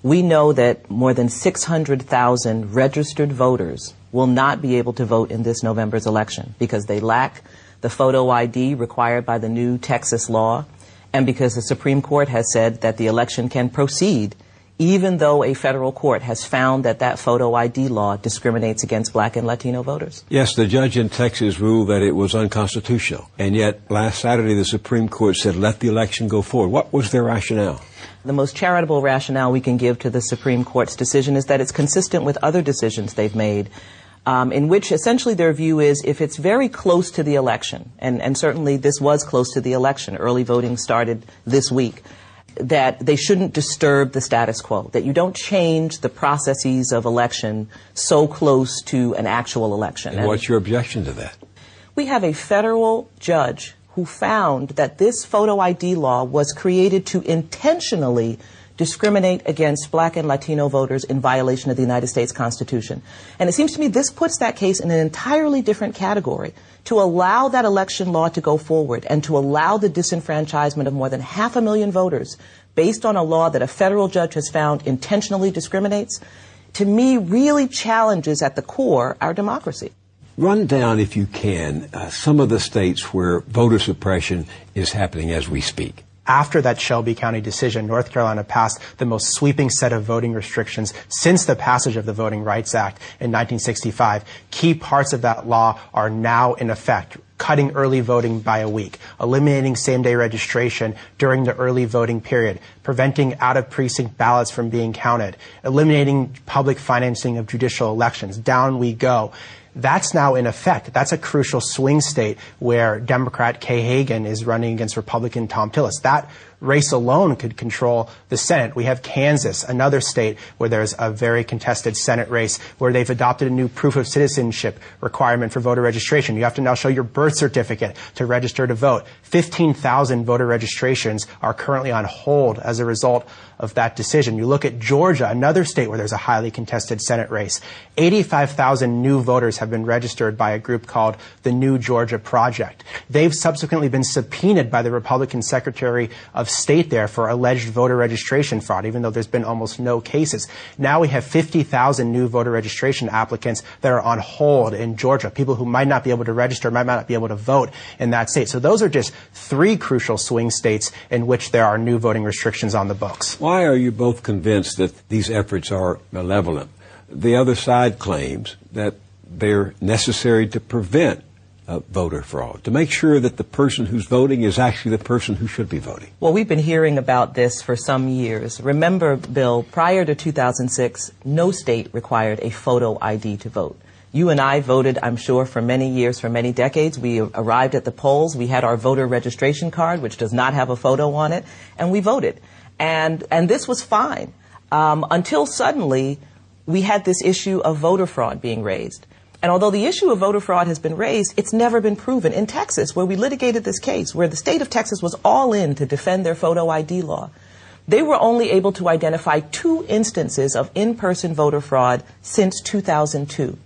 we know that more than 600,000 registered voters will not be able to vote in this November's election because they lack the photo ID required by the new Texas law and because the Supreme Court has said that the election can proceed even though a federal court has found that that photo ID law discriminates against black and Latino voters. Yes, the judge in Texas ruled that it was unconstitutional. And yet, last Saturday, the Supreme Court said, let the election go forward. What was their rationale? The most charitable rationale we can give to the Supreme Court's decision is that it's consistent with other decisions they've made, in which essentially their view is if it's very close to the election, and certainly this was close to the election, early voting started this week, that they shouldn't disturb the status quo, that you don't change the processes of election so close to an actual election. And what's your objection to that? We have a federal judge who found that this photo ID law was created to intentionally discriminate against black and Latino voters in violation of the United States Constitution. And it seems to me this puts that case in an entirely different category. To allow that election law to go forward and to allow the disenfranchisement of more than 500,000 voters based on a law that a federal judge has found intentionally discriminates, to me really challenges at the core our democracy. Run down, if you can, some of the states where voter suppression is happening as we speak. After that Shelby County decision, North Carolina passed the most sweeping set of voting restrictions since the passage of the Voting Rights Act in 1965. Key parts of that law are now in effect. cutting early voting by a week, eliminating same-day registration during the early voting period, preventing out-of-precinct ballots from being counted, eliminating public financing of judicial elections. Down we go. That's now in effect. That's a crucial swing state where Democrat Kay Hagan is running against Republican Tom Tillis. That race alone could control the Senate. We have Kansas, another state where there's a very contested Senate race, where they've adopted a new proof of citizenship requirement for voter registration. You have to now show your birth certificate to register to vote. 15,000 voter registrations are currently on hold as a result of that decision. You look at Georgia, another state where there's a highly contested Senate race. 85,000 new voters have been registered by a group called the New Georgia Project. They've subsequently been subpoenaed by the Republican Secretary of State there for alleged voter registration fraud, even though there's been almost no cases. Now we have 50,000 new voter registration applicants that are on hold in Georgia, people who might not be able to register, might not be able to vote in that state. So those are just three crucial swing states in which there are new voting restrictions on the books. Why are you both convinced that these efforts are malevolent? The other side claims that they're necessary to prevent voter fraud, to make sure that the person who's voting is actually the person who should be voting. Well, we've been hearing about this for some years. Remember, Bill, prior to 2006, no state required a photo ID to vote. You and I voted, I'm sure, for many years, for many decades. We arrived at the polls. We had our voter registration card, which does not have a photo on it, and we voted. And this was fine until suddenly we had this issue of voter fraud being raised. And although the issue of voter fraud has been raised, it's never been proven. In Texas, where we litigated this case, where the state of Texas was all in to defend their photo ID law, they were only able to identify two instances of in-person voter fraud since 2002.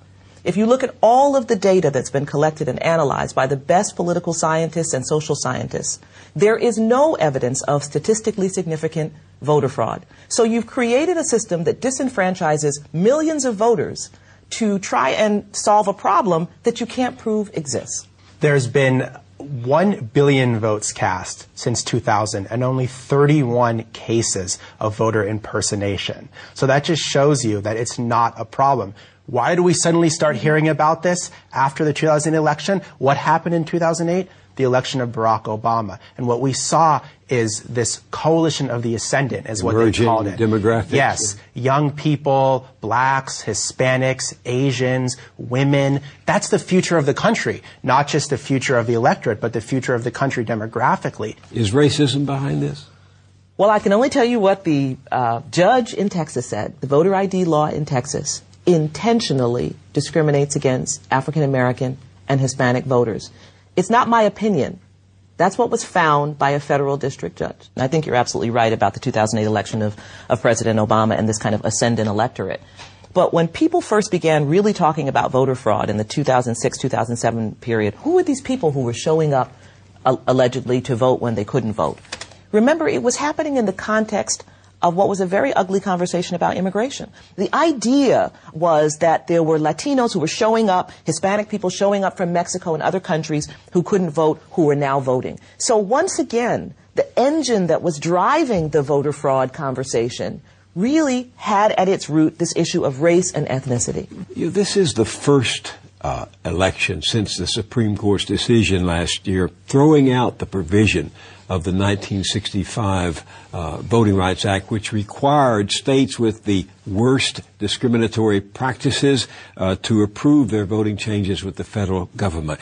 If you look at all of the data that's been collected and analyzed by the best political scientists and social scientists, there is no evidence of statistically significant voter fraud. So you've created a system that disenfranchises millions of voters to try and solve a problem that you can't prove exists. There's been 1 billion votes cast since 2000 and only 31 cases of voter impersonation. So that just shows you that it's not a problem. Why do we suddenly start hearing about this after the 2000 election? What happened in 2008? The election of Barack Obama. And what we saw is this coalition of the ascendant, is what they called it. Demographics. Yes. Young people, blacks, Hispanics, Asians, women. That's the future of the country. Not just the future of the electorate, but the future of the country demographically. Is racism behind this? Well, I can only tell you what the judge in Texas said. The voter ID law in Texas intentionally discriminates against African American and Hispanic voters. It's not my opinion. That's what was found by a federal district judge. And I think you're absolutely right about the 2008 election of President Obama and this kind of ascendant electorate. But when people first began really talking about voter fraud in the 2006-2007 period, who were these people who were showing up allegedly to vote when they couldn't vote? Remember, it was happening in the context of what was a very ugly conversation about immigration. The idea was that there were Latinos who were showing up, Hispanic people showing up from Mexico and other countries who couldn't vote, who were now voting. So once again, the engine that was driving the voter fraud conversation really had at its root this issue of race and ethnicity. You know, this is the first election since the Supreme Court's decision last year throwing out the provision of the 1965 Voting Rights Act, which required states with the worst discriminatory practices to approve their voting changes with the federal government.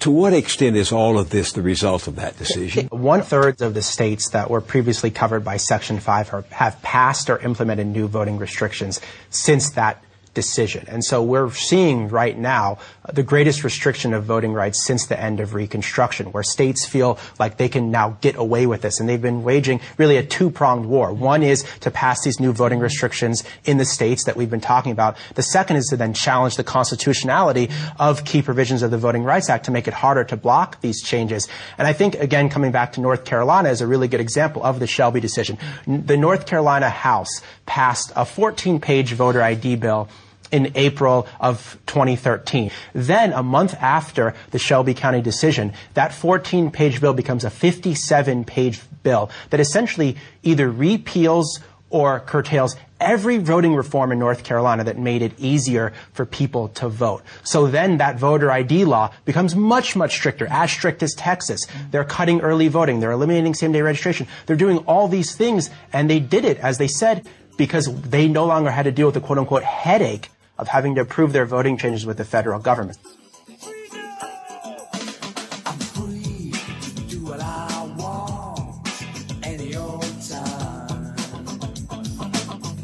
To what extent is all of this the result of that decision? 1/3 of the states that were previously covered by Section 5 have passed or implemented new voting restrictions since that decision. And so we're seeing right now the greatest restriction of voting rights since the end of Reconstruction, where states feel like they can now get away with this. And they've been waging really a two-pronged war. One is to pass these new voting restrictions in the states that we've been talking about. The second is to then challenge the constitutionality of key provisions of the Voting Rights Act to make it harder to block these changes. And I think, again, coming back to North Carolina is a really good example of the Shelby decision. The North Carolina House passed a 14-page voter ID bill in April of 2013. Then, a month after the Shelby County decision, that 14-page bill becomes a 57-page bill that essentially either repeals or curtails every voting reform in North Carolina that made it easier for people to vote. So then that voter ID law becomes much, much stricter, as strict as Texas. They're cutting early voting. They're eliminating same-day registration. They're doing all these things, and they did it, as they said, because they no longer had to deal with the quote-unquote headache of having to approve their voting changes with the federal government.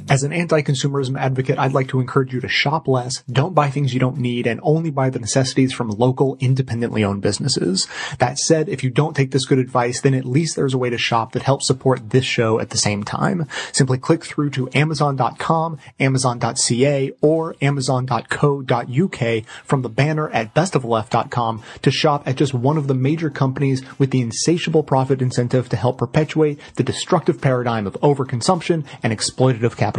As an anti-consumerism advocate, I'd like to encourage you to shop less, don't buy things you don't need, and only buy the necessities from local, independently owned businesses. That said, if you don't take this good advice, then at least there's a way to shop that helps support this show at the same time. Simply click through to Amazon.com, Amazon.ca, or Amazon.co.uk from the banner at bestoftheleft.com to shop at just one of the major companies with the insatiable profit incentive to help perpetuate the destructive paradigm of overconsumption and exploitative capitalism.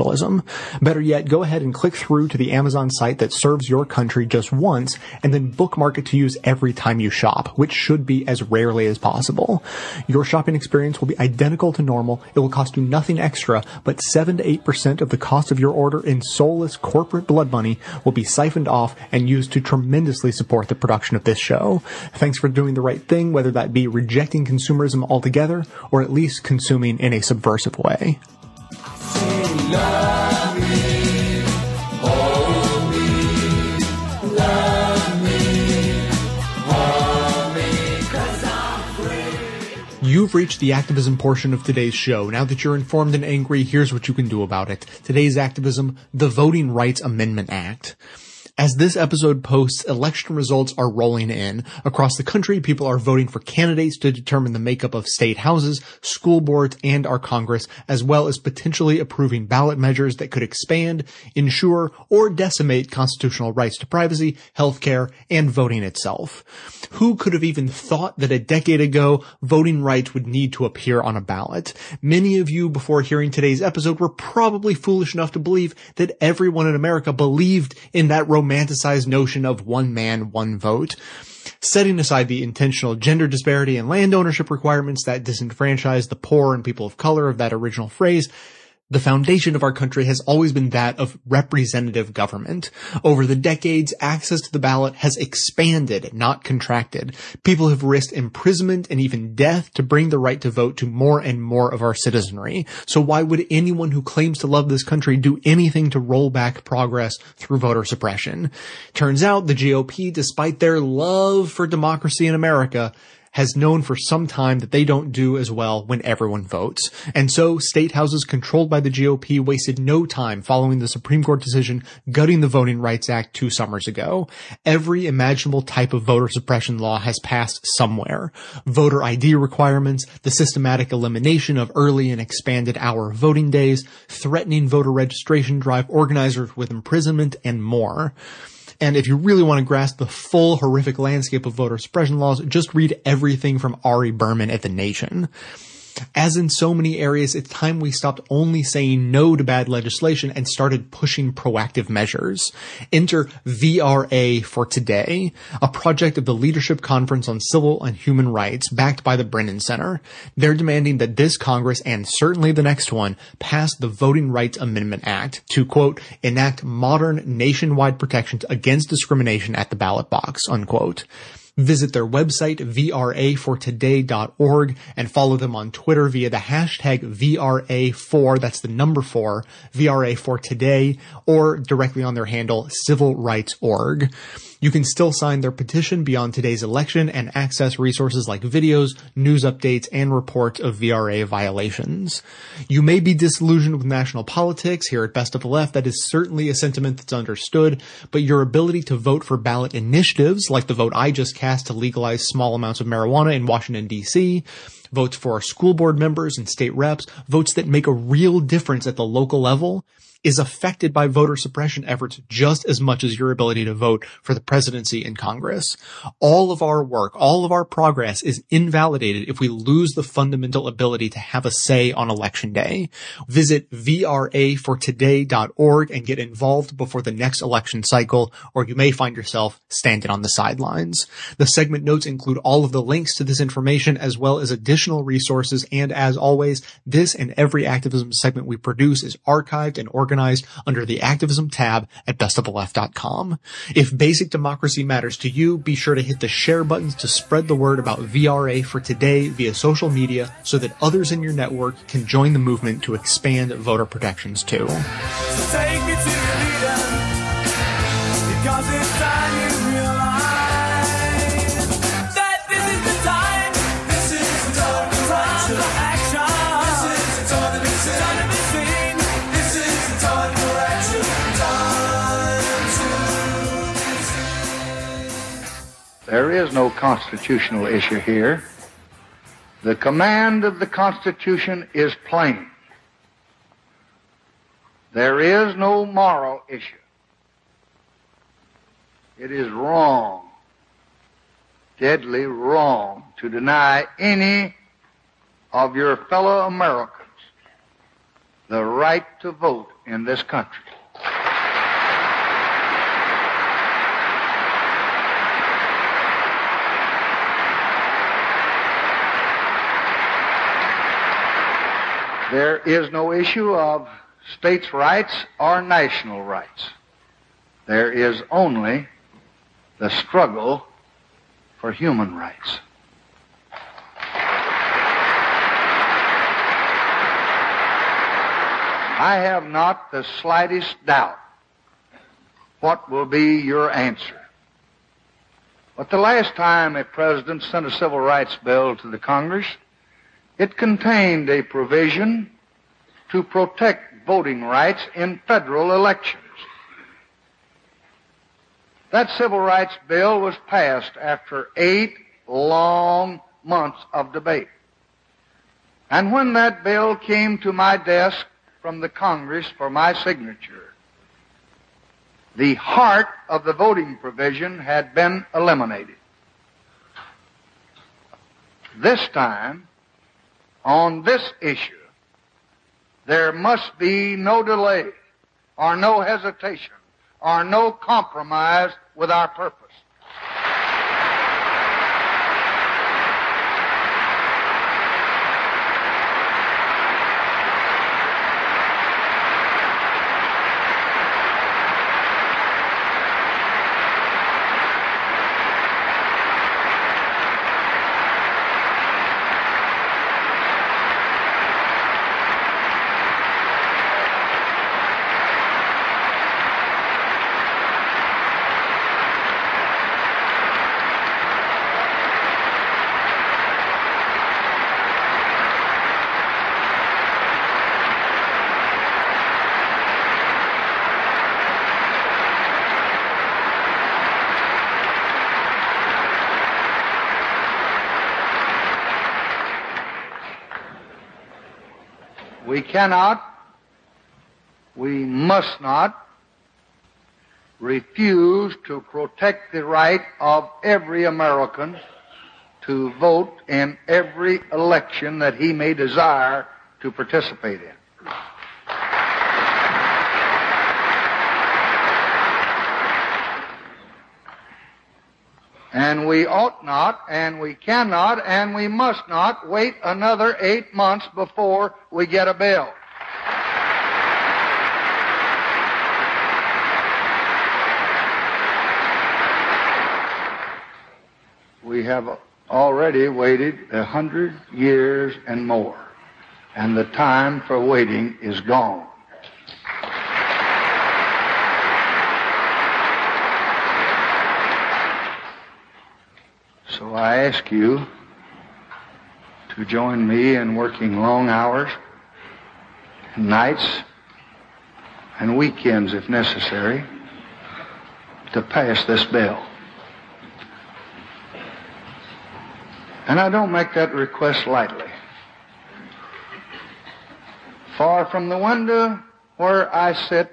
Better yet, go ahead and click through to the Amazon site that serves your country just once, and then bookmark it to use every time you shop, which should be as rarely as possible. Your shopping experience will be identical to normal, it will cost you nothing extra, but 7 to 8% of the cost of your order in soulless corporate blood money will be siphoned off and used to tremendously support the production of this show. Thanks for doing the right thing, whether that be rejecting consumerism altogether, or at least consuming in a subversive way. Love me, hold me, love me, hold me, 'cause I'm free. You've reached the activism portion of today's show. Now that you're informed and angry, here's what you can do about it. Today's activism, the Voting Rights Amendment Act. As this episode posts, election results are rolling in. Across the country, people are voting for candidates to determine the makeup of state houses, school boards, and our Congress, as well as potentially approving ballot measures that could expand, ensure, or decimate constitutional rights to privacy, healthcare, and voting itself. Who could have even thought that a decade ago, voting rights would need to appear on a ballot? Many of you, before hearing today's episode, were probably foolish enough to believe that everyone in America believed in that romanticized notion of one man, one vote. Setting aside the intentional gender disparity and land ownership requirements that disenfranchise the poor and people of color of that original phrase, the foundation of our country has always been that of representative government. Over the decades, access to the ballot has expanded, not contracted. People have risked imprisonment and even death to bring the right to vote to more and more of our citizenry. So why would anyone who claims to love this country do anything to roll back progress through voter suppression? Turns out the GOP, despite their love for democracy in America, has known for some time that they don't do as well when everyone votes. And so state houses controlled by the GOP wasted no time following the Supreme Court decision gutting the Voting Rights Act 2 summers ago. Every imaginable type of voter suppression law has passed somewhere. Voter ID requirements, the systematic elimination of early and expanded hour voting days, threatening voter registration drive organizers with imprisonment, and more. And if you really want to grasp the full horrific landscape of voter suppression laws, just read everything from Ari Berman at The Nation. As in so many areas, it's time we stopped only saying no to bad legislation and started pushing proactive measures. Enter VRA for Today, a project of the Leadership Conference on Civil and Human Rights backed by the Brennan Center. They're demanding that this Congress, and certainly the next one, pass the Voting Rights Amendment Act to, quote, enact modern nationwide protections against discrimination at the ballot box, unquote. Visit their website, vrafortoday.org, and follow them on Twitter via the hashtag VRA4, that's the number 4, VRA4Today, or directly on their handle, civilrights.org. You can still sign their petition beyond today's election and access resources like videos, news updates, and reports of VRA violations. You may be disillusioned with national politics. Here at Best of the Left, that is certainly a sentiment that's understood, but your ability to vote for ballot initiatives, like the vote I just cast to legalize small amounts of marijuana in Washington, D.C., votes for our school board members and state reps, votes that make a real difference at the local level, is affected by voter suppression efforts just as much as your ability to vote for the presidency and Congress. All of our work, all of our progress is invalidated if we lose the fundamental ability to have a say on Election Day. Visit vrafortoday.org and get involved before the next election cycle, or you may find yourself standing on the sidelines. The segment notes include all of the links to this information as well as additional resources, and as always, this and every activism segment we produce is archived and organized organized under the Activism tab at bestoftheleft.com. If basic democracy matters to you, be sure to hit the share buttons to spread the word about VRA for Today via social media so that others in your network can join the movement to expand voter protections too. Take me to the There is no constitutional issue here. The command of the Constitution is plain. There is no moral issue. It is wrong, deadly wrong, to deny any of your fellow Americans the right to vote in this country. There is no issue of states' rights or national rights. There is only the struggle for human rights. I have not the slightest doubt what will be your answer. But the last time a president sent a civil rights bill to the Congress, it contained a provision to protect voting rights in federal elections. That civil rights bill was passed after 8 long months of debate. And when that bill came to my desk from the Congress for my signature, the heart of the voting provision had been eliminated. This time, on this issue, there must be no delay or no hesitation or no compromise with our purpose. We must not refuse to protect the right of every American to vote in every election that he may desire to participate in. And we ought not, and we cannot, and we must not wait another 8 months before we get a bill. We have already waited 100 years and more, and the time for waiting is gone. So I ask you to join me in working long hours, nights, and weekends if necessary, to pass this bill. And I don't make that request lightly. Far from the window where I sit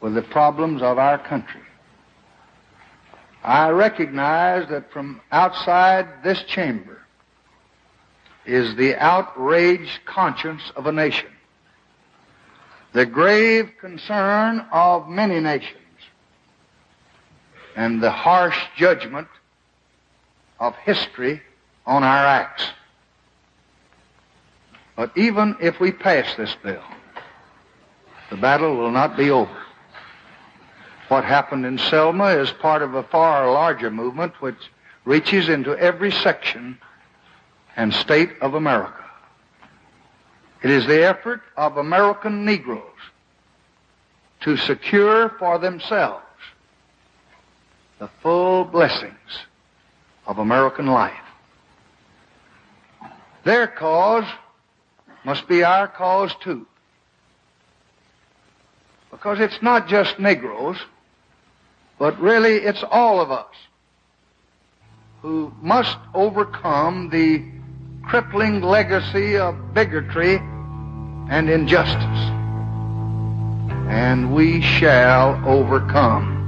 with the problems of our country, I recognize that from outside this chamber is the outraged conscience of a nation, the grave concern of many nations, and the harsh judgment of history on our acts. But even if we pass this bill, The battle will not be over. What happened in Selma is part of a far larger movement which reaches into every section and state of America. It is the effort of American Negroes to secure for themselves the full blessings of American life. Their cause must be our cause, too. Because it's not just Negroes, but really it's all of us who must overcome the crippling legacy of bigotry and injustice. And we shall overcome.